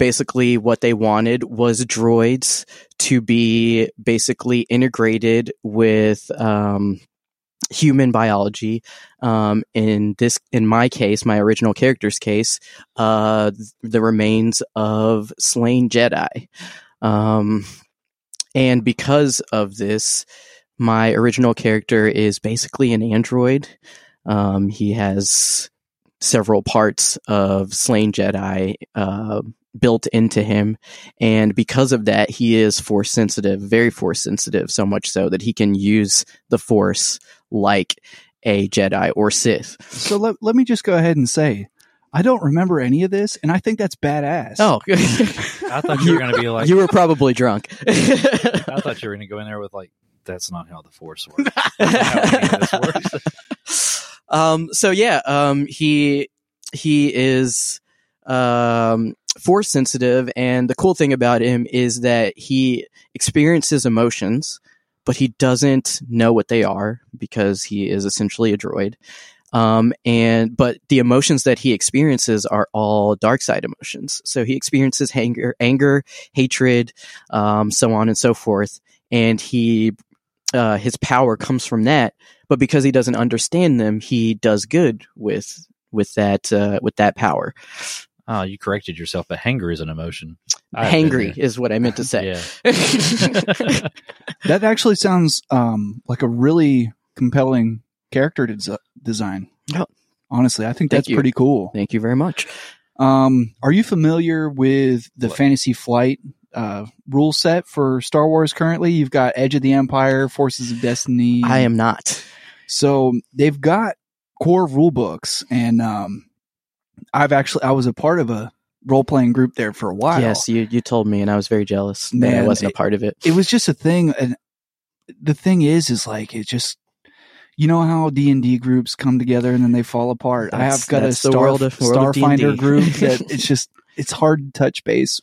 basically what they wanted was droids to be basically integrated with human biology. In my case, my original character's case, the remains of slain Jedi. And because of this, my original character is basically an android. He has several parts of slain Jedi built into him, and because of that, he is force sensitive, very force sensitive, so much so that he can use the Force like a Jedi or Sith. So let me just go ahead and say, I don't remember any of this, and I think that's badass. Oh, I thought you were going to be like, you were probably drunk. I thought you were going to go in there with like, that's not how the Force works. That's not how any of this works. So yeah, he is force sensitive, and the cool thing about him is that he experiences emotions, but he doesn't know what they are because he is essentially a droid. But the emotions that he experiences are all dark side emotions. So he experiences anger, hatred, so on and so forth. And his power comes from that. But because he doesn't understand them, he does good with that power. Oh, you corrected yourself, but anger is an emotion. Hangry is what I meant to say. That actually sounds like a really compelling character design. Oh. Honestly, I think that's pretty cool. Thank you very much. Are you familiar with the Fantasy Flight rule set for Star Wars currently? You've got Edge of the Empire, Forces of Destiny. I am not. So they've got core rule books, and I was a part of a role-playing group there for a while. Yes, you told me, and I was very jealous that I wasn't a part of it. It was just a thing, and the thing is like, it just, you know how D&D groups come together and then they fall apart. I've got a Starfinder group that it's hard to touch base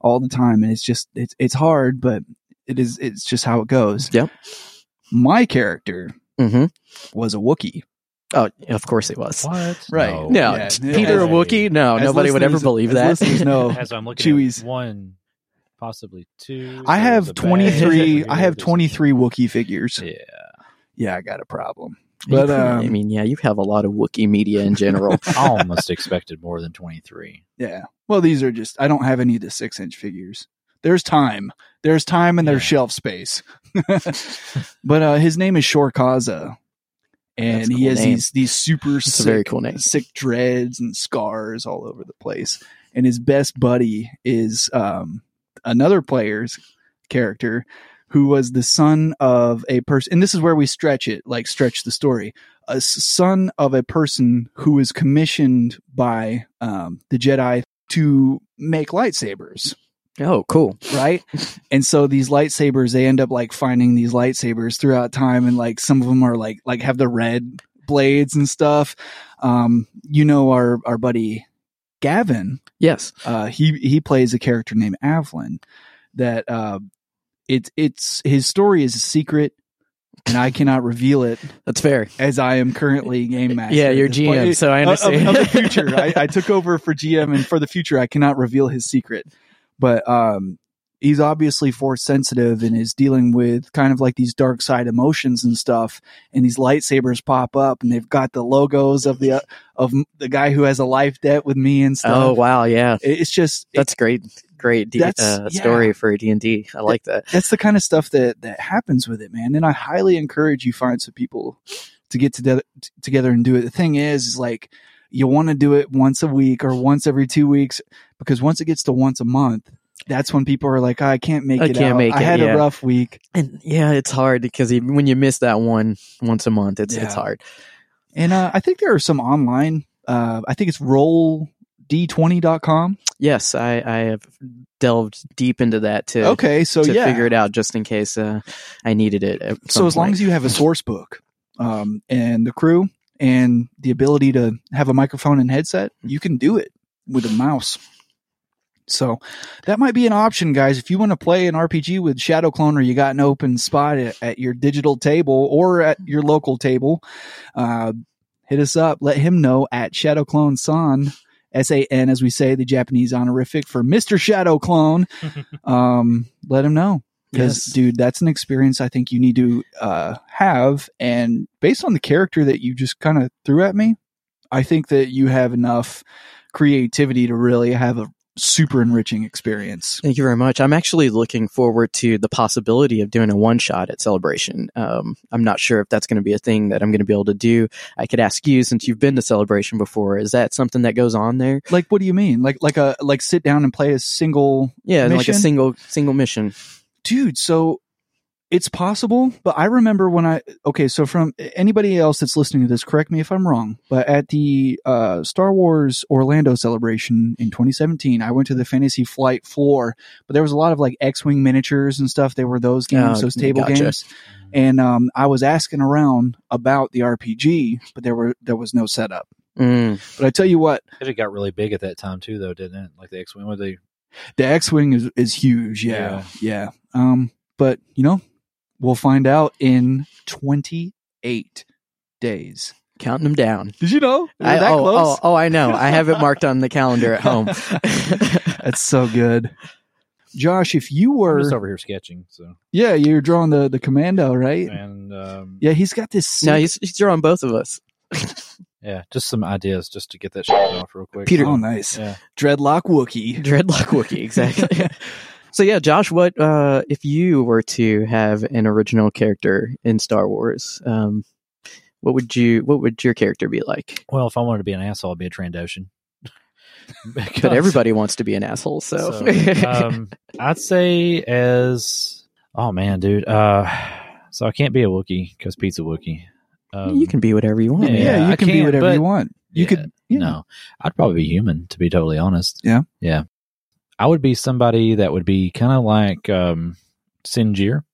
all the time, and it's hard, but it's just how it goes. Yep. My character was a Wookiee. Oh, of course he was. What? Right. No. Yeah. Peter, a Wookiee? No, nobody would ever believe that. No. As I'm looking at one, possibly two. I have 23. I have 23 Wookiee figures. Yeah, I got a problem. But I mean, yeah, you have a lot of Wookiee media in general. I almost expected more than 23. Yeah. Well, these are just, I don't have any of the 6-inch figures. There's time and there's shelf space. But his name is Shorkaza. And he has these super sick dreads and scars all over the place. And his best buddy is another player's character who was the son of a person. And this is where we stretch the story. A son of a person who was commissioned by the Jedi to make lightsabers. Oh, cool. Right? And so these lightsabers, they end up like finding these lightsabers throughout time, and like some of them are like have the red blades and stuff. Our buddy Gavin. Yes. He plays a character named Avlin that it's his story is a secret, and I cannot reveal it. That's fair. As I am currently game master. Yeah, you're GM, so I understand. Of the future. I took over for GM, and for the future I cannot reveal his secret. But he's obviously force sensitive and is dealing with kind of like these dark side emotions and stuff. And these lightsabers pop up, and they've got the logos of the guy who has a life debt with me and stuff. Oh wow, yeah, it's just that's great story for D&D. I like that. That's the kind of stuff that happens with it, man. And I highly encourage you find some people to get together and do it. The thing is like, you want to do it once a week or once every 2 weeks, because once it gets to once a month, that's when people are like, I can't make it. I had a rough week. And yeah, it's hard because when you miss that one once a month, it's hard. And I think there are some online, I think it's rollD20.com. Yes, I have delved deep into that to figure it out just in case I needed it. So as long as you have a source book and the crew, and the ability to have a microphone and headset, you can do it with a mouse. So that might be an option, guys. If you want to play an RPG with Shadow Clone, or you got an open spot at your digital table or at your local table, hit us up. Let him know at Shadow Clone Son S-A-N, as we say, the Japanese honorific for Mr. Shadow Clone. Let him know. Because, dude, that's an experience I think you need to have. And based on the character that you just kind of threw at me, I think that you have enough creativity to really have a super enriching experience. Thank you very much. I'm actually looking forward to the possibility of doing a one-shot at Celebration. I'm not sure if that's going to be a thing that I'm going to be able to do. I could ask you, since you've been to Celebration before, is that something that goes on there? Like, what do you mean? Like sit down and play a single mission? Like a single mission. Dude, so it's possible, but I remember when so from anybody else that's listening to this, correct me if I'm wrong, but at the Star Wars Orlando Celebration in 2017, I went to the Fantasy Flight floor, but there was a lot of like X-Wing miniatures and stuff. They were those games, those table games. And I was asking around about the RPG, but there was no setup. But I tell you what. It got really big at that time too, though, didn't it? Like the X-Wing, what they... The X-Wing is huge. Yeah. But, you know, we'll find out in 28 days. Counting them down. Did you know? Close? Oh, I know. I have it marked on the calendar at home. That's so good. Josh, if you were... I'm just over here sketching, so... Yeah, you're drawing the commando, right? And yeah, he's got this... Sick... No, he's drawing both of us. Yeah, just some ideas just to get that shit off real quick. Peter, nice. Yeah. Dreadlock Wookiee, exactly. So yeah, Josh, what if you were to have an original character in Star Wars, what would your character be like? Well, if I wanted to be an asshole, I'd be a Trandoshan. But everybody wants to be an asshole, so I'd say as... Oh man, dude. So I can't be a Wookiee because Pete's a Wookiee. You can be whatever you want. Be whatever you want. No, I'd probably be human, to be totally honest. Yeah. I would be somebody that would be kind of like Sinjir,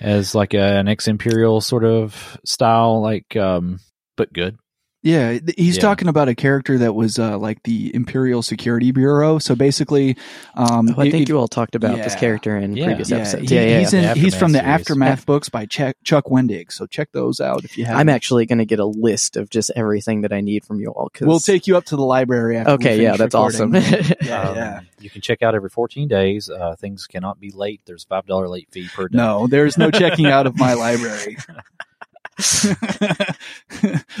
as like an ex-imperial sort of style, like but good. Yeah, he's talking about a character that was like the Imperial Security Bureau. So basically... I think you all talked about this character in previous episodes. He's from the series. Aftermath books by Chuck Wendig. So check those out if you have. I'm actually going to get a list of just everything that I need from you all. Cause... We'll take you up to the library after we finish recording. Awesome. You can check out every 14 days. Things cannot be late. There's a $5 late fee per day. No, there's no checking out of my library.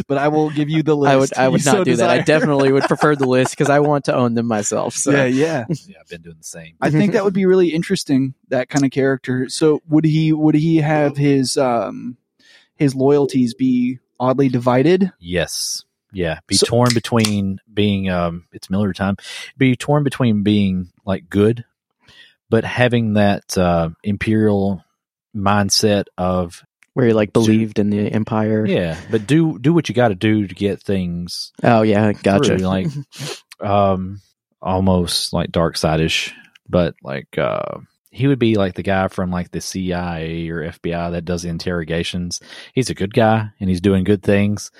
But I will give you the list. I would not do that. I definitely would prefer the list because I want to own them myself. So. Yeah. I've been doing the same. I think that would be really interesting. That kind of character. So would he have his loyalties be oddly divided? Yes. Yeah. Torn between being it's Miller time. Be torn between being like good, but having that imperial mindset of. Where he like believed in the empire. Yeah, but do what you got to do to get things. Oh yeah, gotcha. Through. Like, almost like Darkseid-ish, but like he would be like the guy from like the CIA or FBI that does the interrogations. He's a good guy and he's doing good things,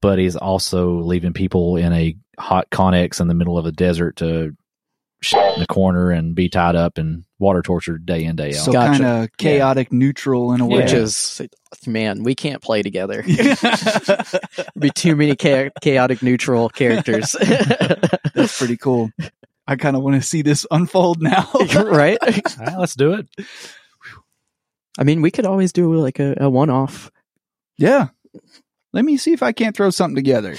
but he's also leaving people in a hot Connex in the middle of a desert to shit in the corner and be tied up and water tortured day in, day out. So kind of chaotic, neutral in a way. Which is, man, we can't play together. Be too many chaotic, neutral characters. That's pretty cool. I kind of want to see this unfold now. Right? All right, let's do it. I mean, we could always do like a one-off. Yeah. Let me see if I can't throw something together.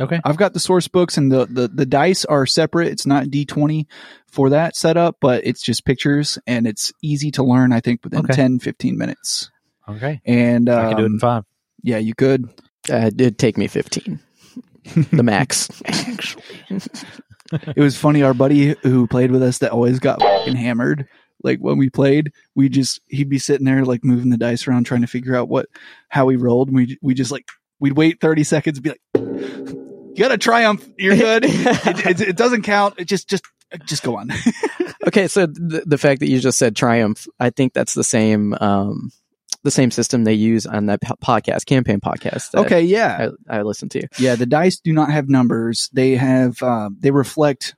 Okay. I've got the source books and the dice are separate. It's not D20 for that setup, but it's just pictures and it's easy to learn, I think, within 10, 15 minutes. Okay. And I can do it in 5. Yeah, you could. It did take me 15. The max. Actually. It was funny. Our buddy who played with us that always got fucking hammered. Like when we played, he'd be sitting there like moving the dice around trying to figure out how he rolled. And we just like, we'd wait 30 seconds and be like, you got a triumph. You're good. It doesn't count. It just go on. Okay, so the fact that you just said triumph, I think that's the same system they use on that podcast, campaign podcast. Okay, yeah, I listen to. Yeah, the dice do not have numbers. They have they reflect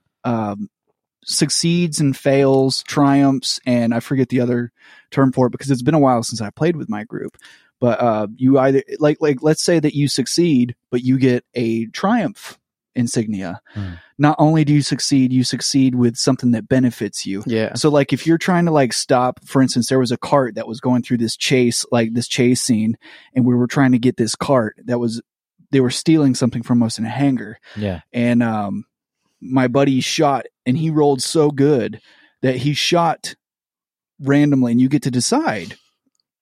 succeeds and fails, triumphs, and I forget the other term for it because it's been a while since I played with my group. But you either let's say that you succeed, but you get a triumph insignia. Not only do you succeed with something that benefits you. Yeah. So like if you're trying to like stop, for instance, there was a cart that was going through this chase, like this chase scene, and we were trying to get this cart that was, they were stealing something from us in a hangar. Yeah. And my buddy shot, and he rolled so good that he shot randomly, and you get to decide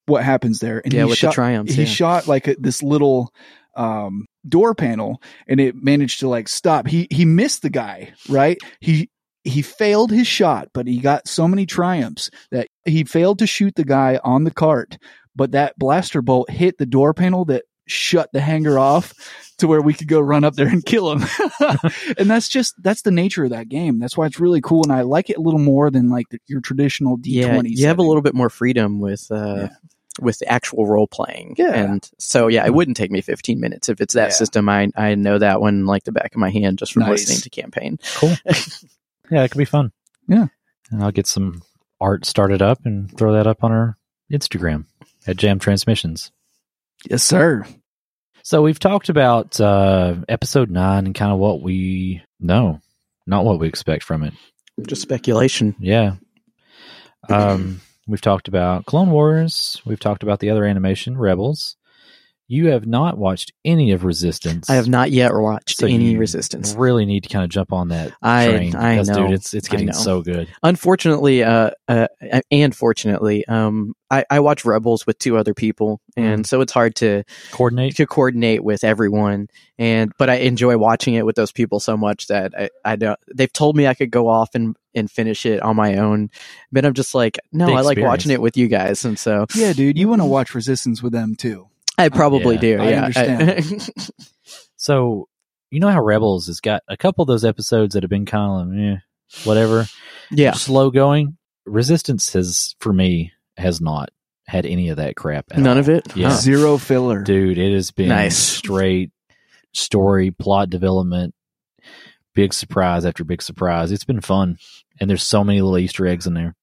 what happens there. And yeah, he with shot, the triumphs. He shot like this little door panel, and it managed to like stop. He missed the guy, right? He failed his shot, but he got so many triumphs that he failed to shoot the guy on the cart, but that blaster bolt hit the door panel that shut the hangar off to where we could go run up there and kill him. And that's the nature of that game. That's why it's really cool. And I like it a little more than like your traditional D20. Yeah, you have a little bit more freedom with the actual role playing. Yeah. And so, yeah, it wouldn't take me 15 minutes if it's that system. I know that one like the back of my hand just from listening to campaign. Cool. Yeah, it could be fun. Yeah. And I'll get some art started up and throw that up on our Instagram at Jam Transmissions. Yes, sir. So we've talked about episode 9 and kind of what we know, not what we expect from it. Just speculation. Yeah. We've talked about Clone Wars. We've talked about the other animation, Rebels. You have not watched any of Resistance. I have not yet watched any Resistance. Really need to kind of jump on that train. I know, dude, it's getting so good. Unfortunately, and fortunately, I watch Rebels with 2 other people, and so it's hard to coordinate with everyone. But I enjoy watching it with those people so much that I don't. They've told me I could go off and finish it on my own, but I'm just like, no, I like watching it with you guys, and so yeah, dude, you want to watch Resistance with them too. I probably do. I understand. So, you know how Rebels has got a couple of those episodes that have been kind of like, whatever. Yeah. Slow going. Resistance has not had any of that crap. None of it? Yeah. Huh. Zero filler. Dude, it has been straight story, plot development, big surprise after big surprise. It's been fun. And there's so many little Easter eggs in there.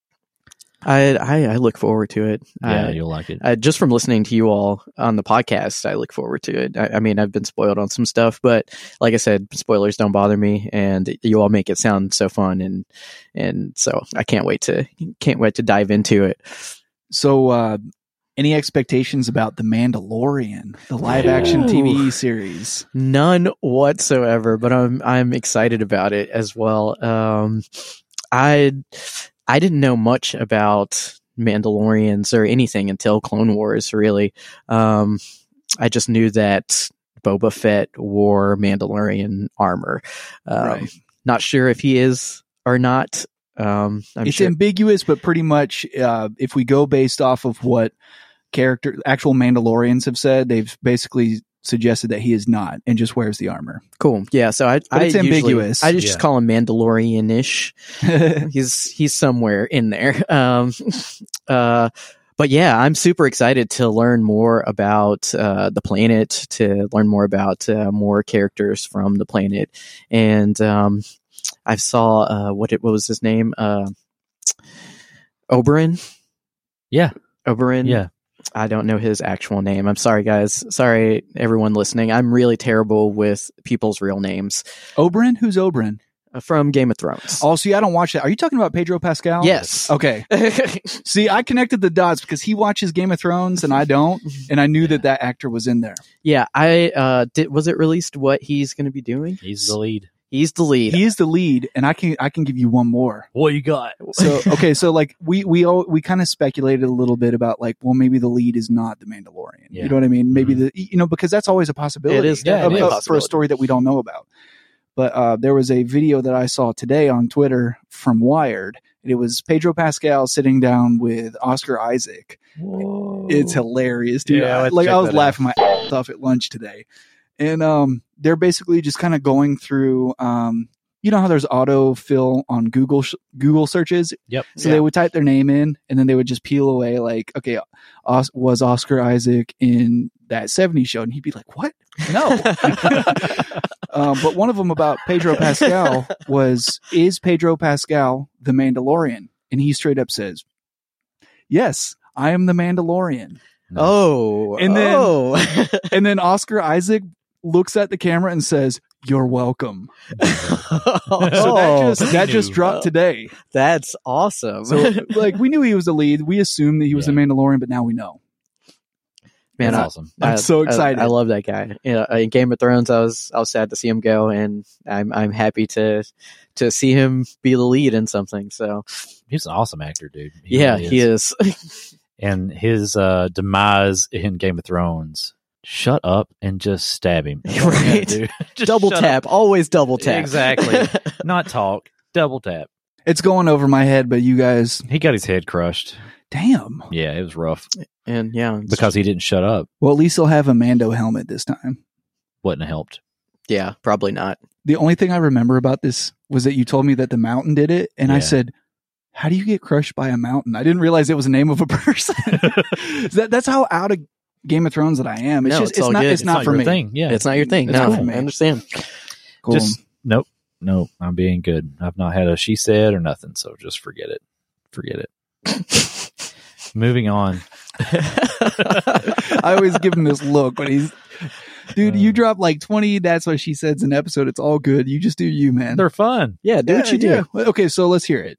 I look forward to it. Yeah, you'll like it. Just from listening to you all on the podcast, I look forward to it. I mean, I've been spoiled on some stuff, but like I said, spoilers don't bother me, and you all make it sound so fun, and so I can't wait to dive into it. So, any expectations about The Mandalorian, the live-action TV series? None whatsoever, but I'm excited about it as well. I didn't know much about Mandalorians or anything until Clone Wars, really. I just knew that Boba Fett wore Mandalorian armor. Right. Not sure if he is or not. It's ambiguous, but pretty much if we go based off of what actual Mandalorians have said, they've basically suggested that he is not and just wears the armor. Cool. Yeah. So it's ambiguous. I just call him Mandalorian-ish. He's somewhere in there. But yeah, I'm super excited to learn more about the planet, to learn more about more characters from the planet. And I saw what was his name? Oberyn. Yeah. Oberyn. Yeah. I don't know his actual name. I'm sorry, guys. Sorry, everyone listening. I'm really terrible with people's real names. Oberyn? Who's Oberyn? From Game of Thrones. Oh, see, I don't watch that. Are you talking about Pedro Pascal? Yes. Okay. See, I connected the dots because he watches Game of Thrones and I don't. And I knew that actor was in there. Yeah. Was it released what he's going to be doing? He's the lead. He is the lead, and I can give you one more. What you got? So okay, so like we kind of speculated a little bit about like, well, maybe the lead is not the Mandalorian. Yeah. You know what I mean? Maybe because that's always a possibility. It is, for a story that we don't know about. But there was a video that I saw today on Twitter from Wired, and it was Pedro Pascal sitting down with Oscar Isaac. Whoa. It's hilarious, dude. Yeah, like I was laughing my ass off at lunch today. And they're basically just kind of going through, you know how there's autofill on Google searches? Yep. So they would type their name in, and then they would just peel away like, okay, was Oscar Isaac in that 70s show? And he'd be like, what? No. But one of them about Pedro Pascal was, is Pedro Pascal the Mandalorian? And he straight up says, yes, I am the Mandalorian. Nice. And then Oscar Isaac looks at the camera and says, You're welcome. so that just dropped today. That's awesome. So, like, we knew he was the lead. We assumed that he was the Mandalorian, but now we know. Man, awesome! I'm so excited. I love that guy. You know, in Game of Thrones, I was sad to see him go, and I'm happy to see him be the lead in something. So he's an awesome actor, dude. He really is. And his demise in Game of Thrones. Shut up and just stab him. Right. Yeah, double tap. Up. Always double tap. Exactly. Not talk. Double tap. It's going over my head, but you guys. He got his head crushed. Damn. Yeah, it was rough. And because he didn't shut up. Well, at least he'll have a Mando helmet this time. Wouldn't have helped. Yeah, probably not. The only thing I remember about this was that you told me that the mountain did it. And I said, how do you get crushed by a mountain? I didn't realize it was the name of a person. That's how out of Game of Thrones that I am. It's not for me. Yeah. It's not your thing. It's not for me. I understand. Cool. Just, nope. I'm being good. I've not had a she said or nothing. So just forget it. Moving on. I always give him this look when he's, dude, you drop like 20. That's what she said's an episode. It's all good. You just do you, man. They're fun. Yeah. Do what you do. Okay. So let's hear it.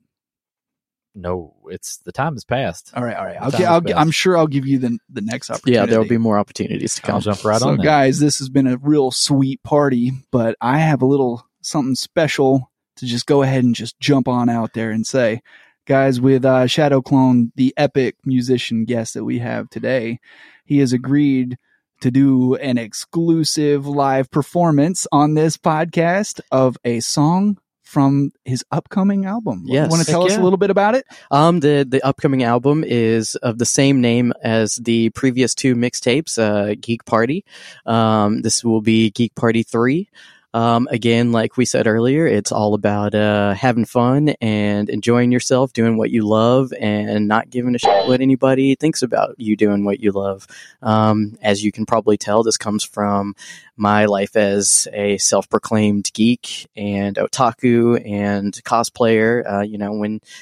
No, it's the time has passed. All right. I'm sure I'll give you the next opportunity. Yeah, there will be more opportunities to come. I'll jump right on. So, guys, this has been a real sweet party, but I have a little something special to just go ahead and just jump on out there and say, guys, with Shadow Clone, the epic musician guest that we have today, he has agreed to do an exclusive live performance on this podcast of a song from his upcoming album. Yes. You want to tell us a little bit about it? The upcoming album is of the same name as the previous two mixtapes, Geek Party. This will be Geek Party 3. Again, like we said earlier, it's all about having fun and enjoying yourself, doing what you love, and not giving a shit what anybody thinks about you doing what you love. As you can probably tell, this comes from my life as a self-proclaimed geek and otaku and cosplayer.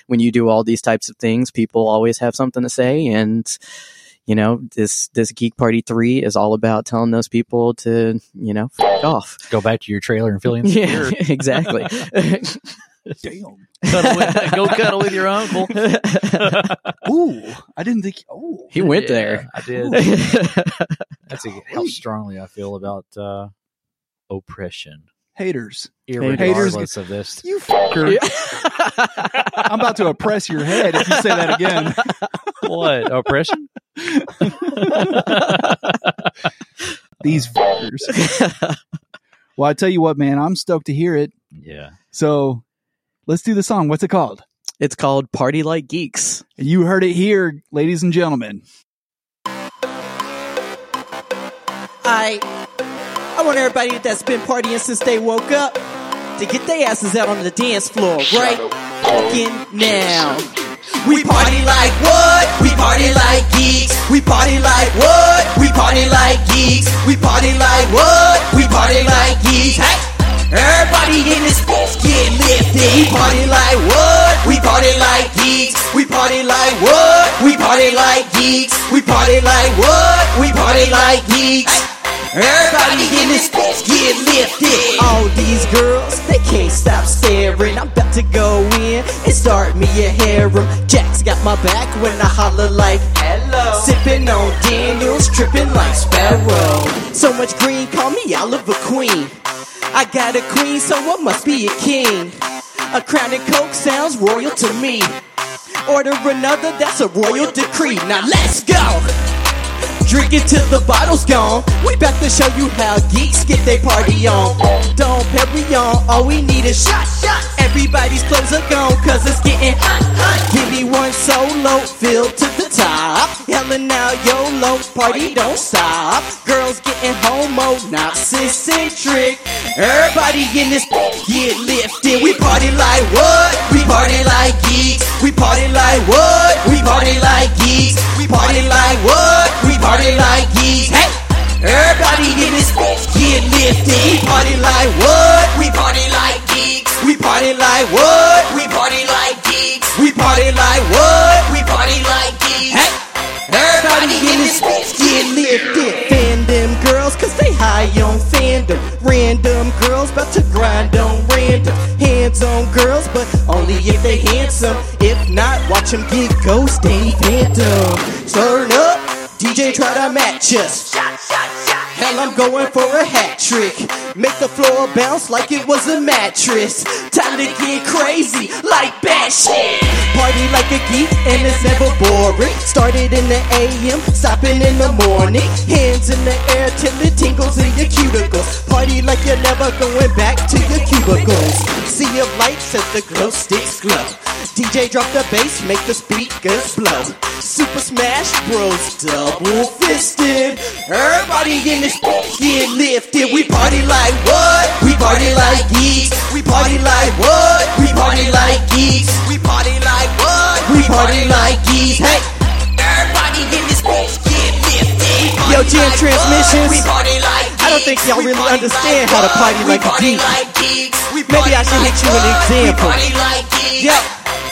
When you do all these types of things, people always have something to say, and this Geek Party 3 is all about telling those people to, fuck off. Go back to your trailer and feel insecure. Yeah, exactly. Damn. Go cuddle with your uncle. Ooh, I didn't think. Oh, he went there. I did. That's how strongly I feel about oppression. Haters. Irregardless of this. You fucker. I'm about to oppress your head if you say that again. What? Oppression? These fuckers. Well, I tell you what, man, I'm stoked to hear it. Yeah. So let's do the song. What's it called? It's called Party Like Geeks. You heard it here, ladies and gentlemen. I want everybody that's been partying since they woke up to get their asses out on the dance floor right fucking now. We party like what? We party like geeks. We party like what? We party like geeks. We party like what? We party like geeks. Hey, everybody in this bitch get lifted. We party like what? We party like geeks. We party like what? We party like geeks. We party like what? We party like geeks. Hey. Everybody in this bitch get lifted. All these girls, they can't stop staring. I'm about to go in and start me a harem. Jack's got my back when I holler like hello. Sipping on Daniels, tripping like Sparrow. So much green, call me Oliver Queen. I got a queen, so I must be a king. A crown and coke sounds royal to me. Order another, that's a royal decree. Now let's go. Drink it till the bottle's gone. We back to show you how geeks get their party on. Don't parry on, all we need is shot. Everybody's clothes are gone, cause it's getting hot. Give me one solo, fill to the top. Hellin' now, YOLO, party don't stop. Girls getting homo, narcissistic. Everybody in this get lifted. We party like what? We party like geeks. We party like what? We party like geeks. We party like what? We party like geeks. Hey, everybody in this bitch get lifted. We party like what? We party like geeks. We party like what? We party like geeks. We party like what? We party like geeks. Hey, everybody in this bitch get lifted. Fandom girls, cause they high on fandom. Random girls, but if they handsome. If not, watch them get ghost, Dave Phantom. Turn up, DJ try to match us. Hell, I'm going for a hat trick. Make the floor bounce like it was a mattress. Time to get crazy like bad shit. Party like a geek and it's never boring. Started in the AM, stopping in the morning. Hands in the air till it tingles in your cuticles. Party like you're never going back to your cubicles. Sea of lights as the glow sticks glow. DJ drop the bass, make the speakers blow. Super Smash Bros, double fisted. Everybody in this bitch get lifted. We party like what? We party like geeks. We party like what? We party like geeks. We party like what? We party like geeks. Hey, everybody in this bitch get lifted. Yo, Jam Transmissions. We party like geeks. I don't think y'all really understand how to party like a geek. Maybe I should hit you with an example. Yep.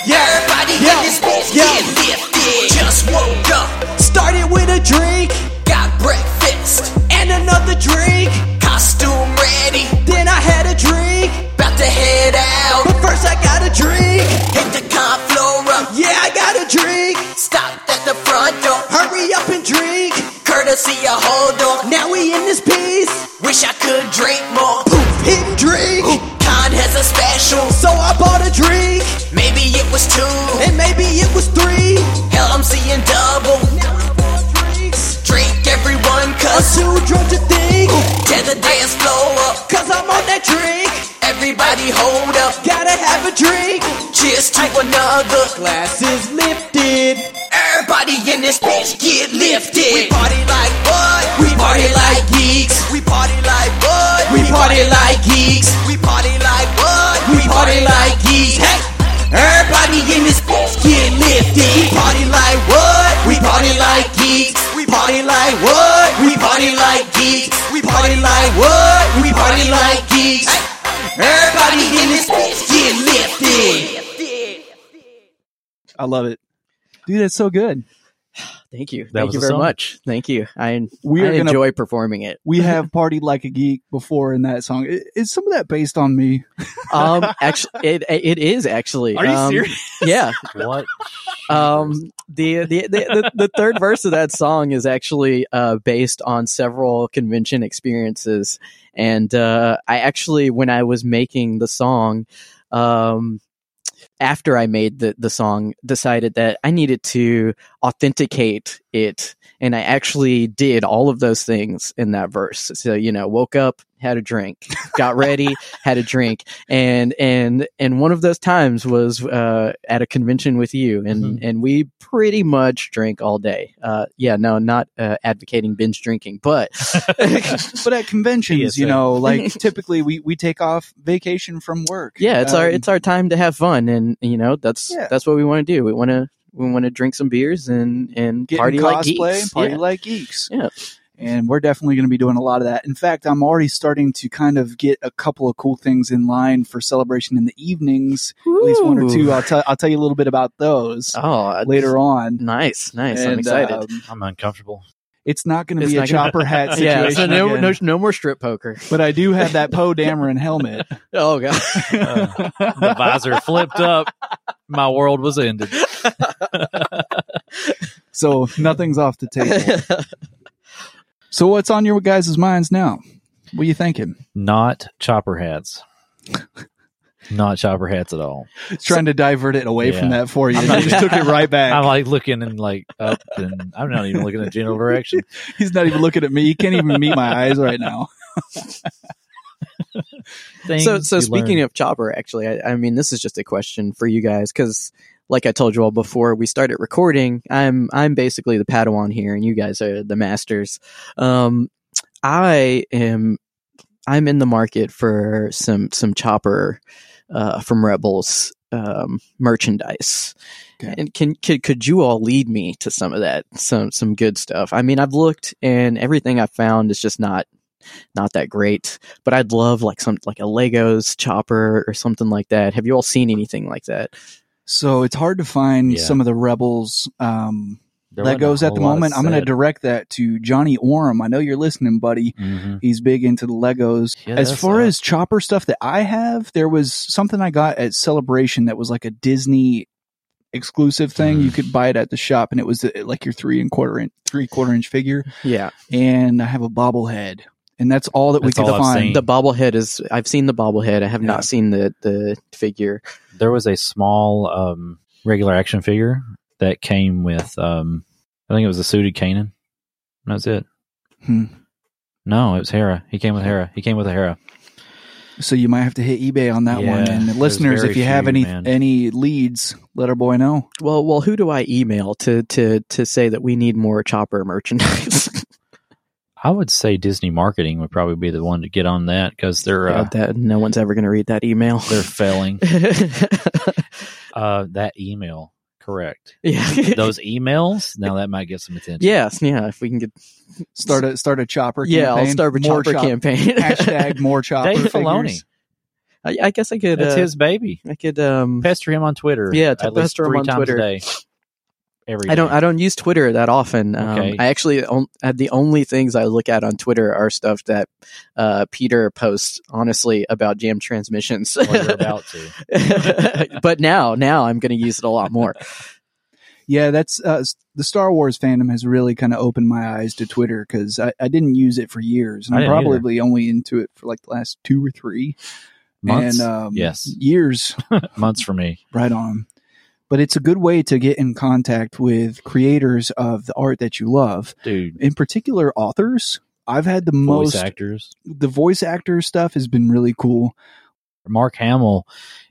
Yeah, everybody in this bitch get lifted. Just woke up, started with a drink, got breakfast, and another drink. Costume ready, then I had a drink. About to head out, but first I got a drink. Hit the con floor up, yeah, I got a drink. Stopped at the front door, hurry up and drink. Courtesy a hold on, now we in this piece. Wish I could drink more, poof, hit and drink. Con has a special, so I bought a drink. Maybe it was two, and maybe it was three. Hell, I'm seeing double. Now it's four drinks. Drink everyone, cause I'm too drunk to think. Tear the dance floor up, cause I'm on that drink. Everybody hold up, gotta have a drink. Cheers to another, glass is lifted. Everybody in this bitch get lifted. We party like what? We party like geeks. We party like what? We party like geeks. We party like what? We party like geeks. Hey! Everybody in this bitch get lifted. We party like what? We party like geeks. We party like what? We party like geeks. We party like what? We party like geeks. Everybody in this bitch get lifted. I love it. Dude, that's so good. Thank you. Thank you very much. Thank you. I enjoy performing it. We have partied like a geek before in that song. Is some of that based on me? Actually, it is actually. Are you serious? Yeah. What? The third verse of that song is actually based on several convention experiences, and I actually, when I was making the song, after I made the song, decided that I needed to authenticate it. And I actually did all of those things in that verse. So, you know, woke up, had a drink, got ready, had a drink. And one of those times was at a convention with you. And, and we pretty much drank all day. Not advocating binge drinking, but. But at conventions, you know, like typically we take off vacation from work. Yeah, it's our time to have fun. And, you know, that's what we want to do. We want to drink some beers and party like geeks. Party like geeks. Yeah. And we're definitely going to be doing a lot of that. In fact, I'm already starting to kind of get a couple of cool things in line for celebration in the evenings. Ooh. At least one or two. I'll tell you a little bit about those later on. Nice. And I'm excited. I'm uncomfortable. It's not going to be a chopper hat situation. Yeah, so no more strip poker. But I do have that Poe Dameron helmet. Oh, God. The visor flipped up. My world was ended. So nothing's off the table. So what's on your guys' minds now? What are you thinking? Not chopper hats. Not chopper hats at all. Trying to divert it away from that for you. You just took it right back. I'm like looking and like up, and I'm not even looking in a general direction. He's not even looking at me. He can't even meet my eyes right now. So speaking of chopper, actually, I mean, this is just a question for you guys, because like I told you all before we started recording, I'm basically the Padawan here, and you guys are the masters. I'm in the market for some chopper from Rebels merchandise. Okay. And could you all lead me to some of that, some good stuff? I mean, I've looked, and everything I've found is just not that great, but I'd love like a Legos chopper or something like that. Have you all seen anything like that? So it's hard to find some of the Rebels that goes at the moment. I'm going to direct that to Johnny Orem. I know you're listening, buddy. Mm-hmm. He's big into the Legos. Yeah, as far as Chopper stuff that I have, there was something I got at Celebration that was like a Disney exclusive thing. You could buy it at the shop, and it was like your three quarter inch figure. Yeah, and I have a bobblehead, and that's all that we could find. The bobblehead is, I've seen the bobblehead. I have not seen the figure. There was a small regular action figure that came with, I think it was a suited Kanan. That's it. No, it was Hera. He came with Hera. So you might have to hit eBay on that one. And the listeners, if you have any leads, let our boy know. Well, who do I email to say that we need more Chopper merchandise? I would say Disney marketing would probably be the one to get on that, because they're no one's ever going to read that email. They're failing. That email. Correct. Yeah. Those emails. Now that might get some attention. Yes. Yeah. If we can get start a Chopper campaign. Yeah, I'll start a Chopper campaign. Hashtag more Chopper. Dave Filoni. I guess I could. That's his baby. I could pester him on Twitter. Yeah, to pester him on Twitter. At least 3 times a day. Every day. I don't use Twitter that often. Okay. I actually the only things I look at on Twitter are stuff that Peter posts, honestly, about Jam Transmissions. Well, you're about to. But now I'm going to use it a lot more. Yeah, that's the Star Wars fandom has really kind of opened my eyes to Twitter, because I didn't use it for years. And I'm probably only into it for like the last 2 or 3 months. And, years. Months for me. Right on. But it's a good way to get in contact with creators of the art that you love. Dude. In particular, authors. I've had the most. Voice actors. The voice actor stuff has been really cool. Mark Hamill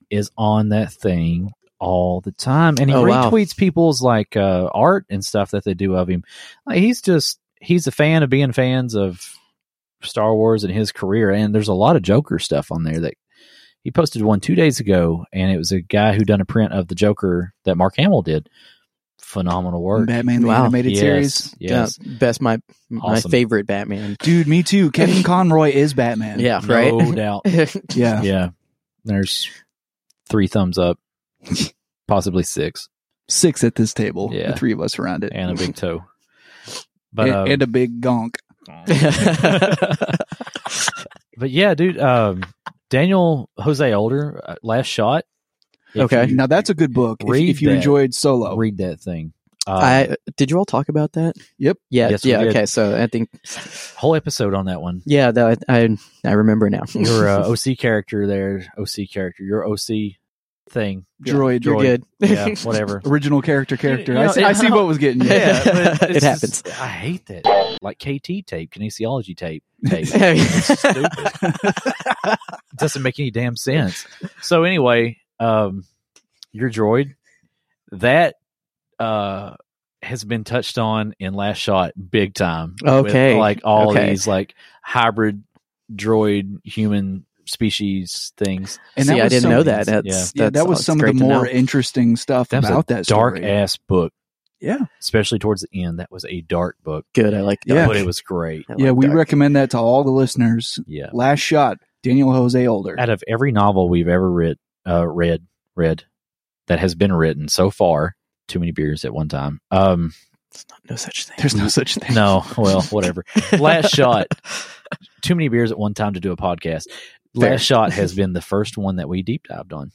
is on that thing all the time. And he retweets people's like art and stuff that they do of him. Like, he's a fan of being fans of Star Wars and his career. And there's a lot of Joker stuff on there that. He posted one 2 days ago, and it was a guy who done a print of the Joker that Mark Hamill did. Phenomenal work. Batman, the animated series. Yes. Best, my favorite Batman. Dude, me too. Kevin Conroy is Batman. Yeah, right? No doubt. Yeah. There's 3 thumbs up, possibly 6. 6 at this table. Yeah. The 3 of us around it. And a big toe. But, and a big gonk. But yeah, dude, Daniel Jose Older, Last Shot. Okay. Now that's a good book. If you enjoyed Solo. Read that thing. Did you all talk about that? Yep. Yeah. Okay. So I think whole episode on that one. Yeah. I remember now. Your OC character there. Your OC thing. Droid. You're good. Yeah. Whatever. Original character. You know, I see what was getting. Yeah. It happens. I hate that. Like KT tape, kinesiology tape. It's stupid. It doesn't make any damn sense. So anyway, your droid that has been touched on in Last Shot big time. Okay, with, like all these like hybrid droid human species things. And see, I didn't know that. That was some of the more interesting stuff about that story. Dark ass book. Yeah, especially towards the end. That was a dark book. Good, I like that. Yeah. But it was great. We recommend that to all the listeners. Yeah, Last Shot, Daniel Jose Older. Out of every novel we've ever read that has been written so far, too many beers at one time. There's no such thing. No, well, whatever. Last Shot, too many beers at one time to do a podcast. Fair. Last Shot has been the first one that we deep dived on.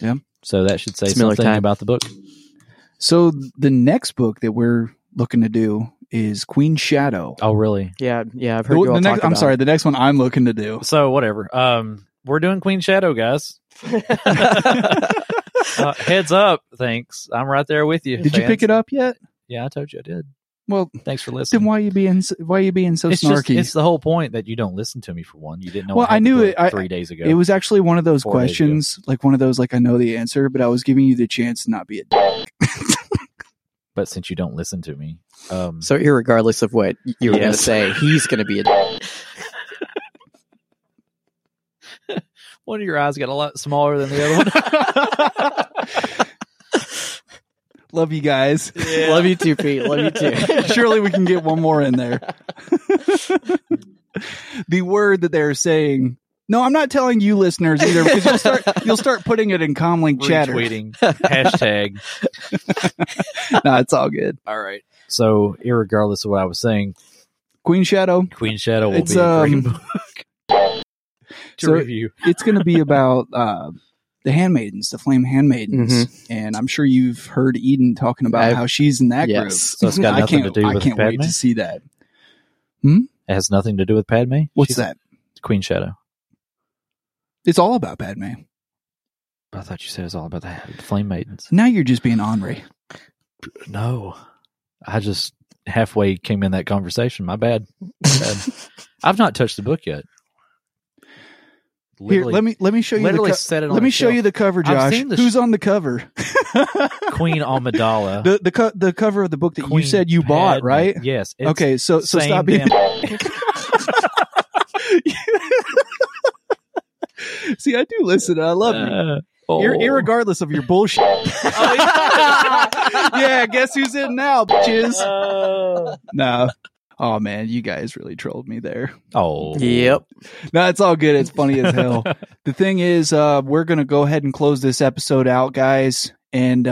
Yeah, so that should say something about the book. So the next book that we're looking to do is Queen Shadow. Oh, really? Yeah. I've heard you all talk about. I'm sorry. The next one I'm looking to do. So whatever. We're doing Queen Shadow, guys. Heads up, thanks. I'm right there with you. Did you pick it up yet? Yeah, I told you I did. Well, thanks for listening. Then why are you being so snarky? It's the whole point that you don't listen to me for one. You didn't know. Well, I knew it 3 days ago. It was actually one of those questions, like one of those, like I know the answer, but I was giving you the chance to not be a dick. But since you don't listen to me, so irregardless of what you were going to say, he's going to be a dick. One of your eyes got a lot smaller than the other one. Love you guys. Yeah. Love you too, Pete. Love you too. Surely we can get one more in there. The word that they're saying. No, I'm not telling you listeners either, because you'll start putting it in comlink chatter. Retweeting. Hashtag. No, it's all good. All right. So, irregardless of what I was saying, Queen Shadow will be a great book to review. It's going to be about the handmaidens, the Flame Handmaidens, and I'm sure you've heard Eden talking about how she's in that group. So it's got nothing to do with Padme? I can't wait to see that. Hmm? It has nothing to do with Padme? What's that? Queen Shadow. It's all about Padme. I thought you said it's all about the Flame Maidens. Now you're just being ornery. No. I just halfway came in that conversation. My bad. I've not touched the book yet. Literally, here, let me show you. Literally set it on. Let me show you the cover, Josh. Who's on the cover? Queen Amidala. The cover of the book that Queen you said you Padme. Bought, right? Yes. Okay. So stop being. See, I do listen. I love you. Irregardless of your bullshit. Yeah, guess who's in now, bitches? No. Oh, man, you guys really trolled me there. Oh. Yep. No, it's all good. It's funny as hell. The thing is, we're going to go ahead and close this episode out, guys. And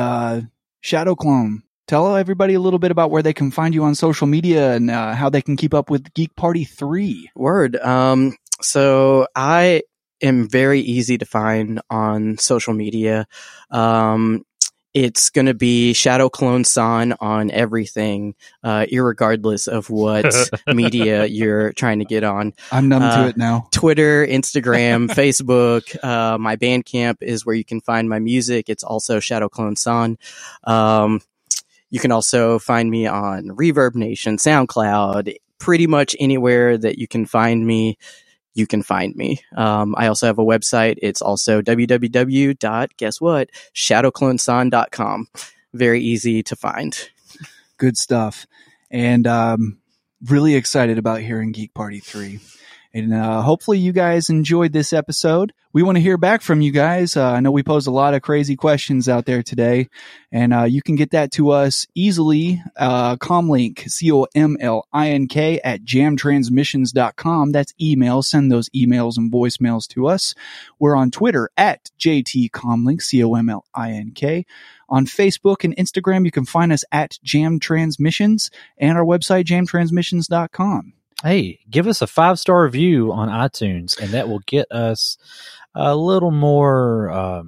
Shadow Clone, tell everybody a little bit about where they can find you on social media and how they can keep up with Geek Party 3. Word. So I am very easy to find on social media. It's going to be Shadow Clone San on everything, irregardless of what media you're trying to get on. I'm numb to it now. Twitter, Instagram, Facebook. My Bandcamp is where you can find my music. It's also Shadow Clone San. You can also find me on Reverb Nation, SoundCloud, pretty much anywhere that you can find me. You can find me. I also have a website. It's also www.shadowclonesan.com. Very easy to find. Good stuff. And really excited about hearing Geek Party 3. And hopefully you guys enjoyed this episode. We want to hear back from you guys. I know we posed a lot of crazy questions out there today. And you can get that to us easily. Comlink, COMLINK at jamtransmissions.com. That's email. Send those emails and voicemails to us. We're on Twitter at JTComlink, COMLINK. On Facebook and Instagram, you can find us at Jam Transmissions. And our website, jamtransmissions.com. Hey, give us a 5-star review on iTunes, and that will get us a little more,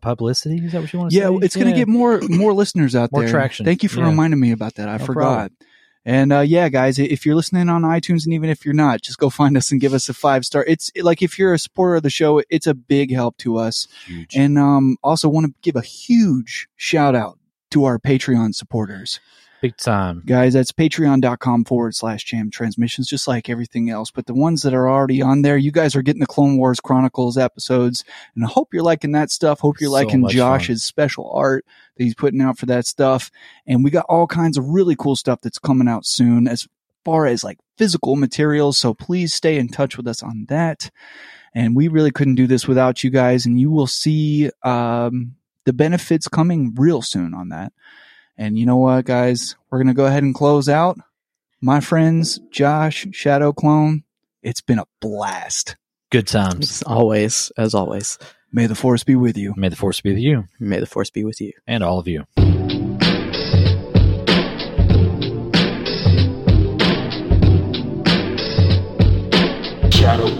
publicity? Is that what you want to say? Yeah, it's going to get more listeners out more there. More traction. Thank you for reminding me about that. I forgot. Problem. And, guys, if you're listening on iTunes, and even if you're not, just go find us and give us a 5-star. It's like if you're a supporter of the show, it's a big help to us. Huge. And also want to give a huge shout-out to our Patreon supporters. Big time. Guys, that's patreon.com/Jam Transmissions, just like everything else. But the ones that are already on there, you guys are getting the Clone Wars Chronicles episodes. And I hope you're liking that stuff. Hope you're liking Josh's special art that he's putting out for that stuff. And we got all kinds of really cool stuff that's coming out soon as far as like physical materials. So please stay in touch with us on that. And we really couldn't do this without you guys. And you will see the benefits coming real soon on that. And you know what, guys? We're going to go ahead and close out. My friends, Josh, Shadow Clone, it's been a blast. Good times. As always. May the Force be with you. May the Force be with you. May the Force be with you. And all of you. Shadow.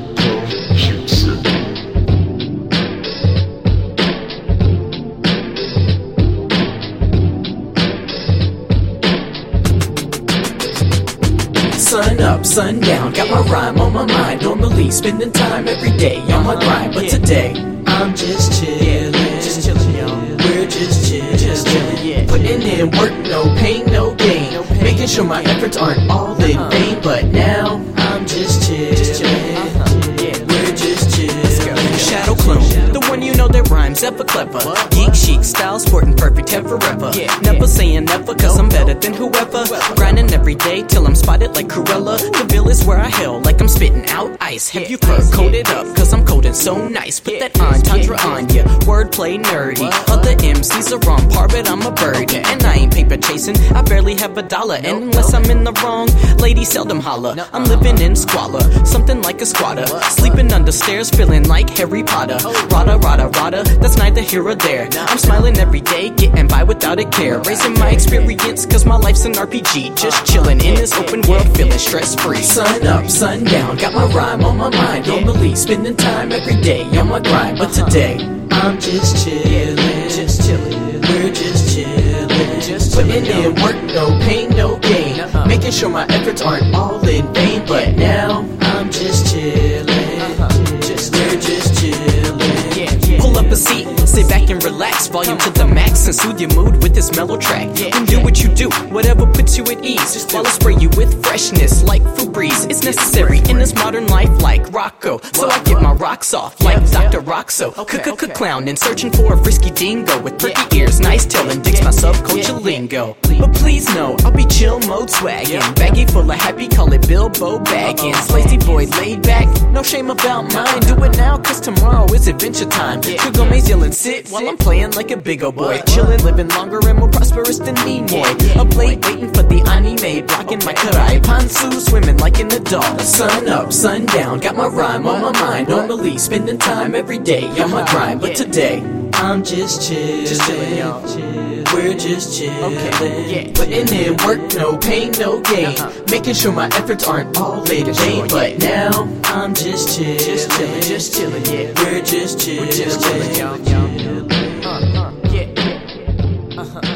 Sun up, sun down, got my rhyme on my mind. Normally spending time every day on my grind, but today I'm just chillin', just chillin', yo. We're just chillin', yeah. Putting in work, no pain, no gain. Making sure my efforts aren't all in vain, but now I'm just chillin', yeah. We're just chillin'. Shadow Clone, the one you know that rhymes ever clever. Geek chic style, sporting perfect hair forever. Never saying never, cause I'm better than whoever. Grinding every day till I'm spotted like Cruella. The bill is where I held, like I'm spitting out ice. Have you fur coated up, cause I'm cold and so nice. Put that entendre on ya, wordplay nerdy. Other MCs are on par, but I'm a birdie. And I ain't paper chasing. decent. I barely have a dollar, and unless I'm in the wrong, ladies seldom holler. I'm living in squalor, something like a squatter, sleeping under stairs, feeling like Harry Potter. Rada, rada, rada, that's neither here or there. I'm smiling every day, getting by without a care. Raising my experience, cause my life's an RPG. Just chilling in this open world, feeling stress-free. Sun up, sun down, got my rhyme on my mind. Normally spending time every day on my grind, but today I'm just chillin', just chillin'. We're just chillin', just putting in work, no pain, no gain. Making sure my efforts aren't all in vain. But now I'm just chillin', just we're just chillin'. Pull up a seat, sit back and relax. Volume to the max and soothe your mood with this mellow track. And do what you do, whatever puts you at ease. Just while I spray you with freshness like fruit breeze. It's necessary in this modern life like Rocco. So I get my rocks off like Dr. Roxo. Clown and searching for a frisky dingo with perky ears, nice tail and digs my subculture lingo. But please know, I'll be chill mode swaggin'. Baggie full of happy, call it Bilbo Baggins. Lazy boy laid back, no shame about mine. Do it now cause tomorrow is adventure time. Sugar Maze yellin' sit while I'm playin' like a big ol' boy. Chillin', living longer and more prosperous than Nimoy. Up late waitin' for the anime, blockin' my karai. Ponsu swimmin' like an adult. Sun up, sun down, got my rhyme on my mind. Normally spendin' time every day on my grind. But today, I'm just chillin', just chillin', y'all. We're just chillin', putting in work, no pain, no gain. Making sure my efforts aren't all in vain. But now, I'm just chillin', just chillin', just chillin', We're just chillin', y'all.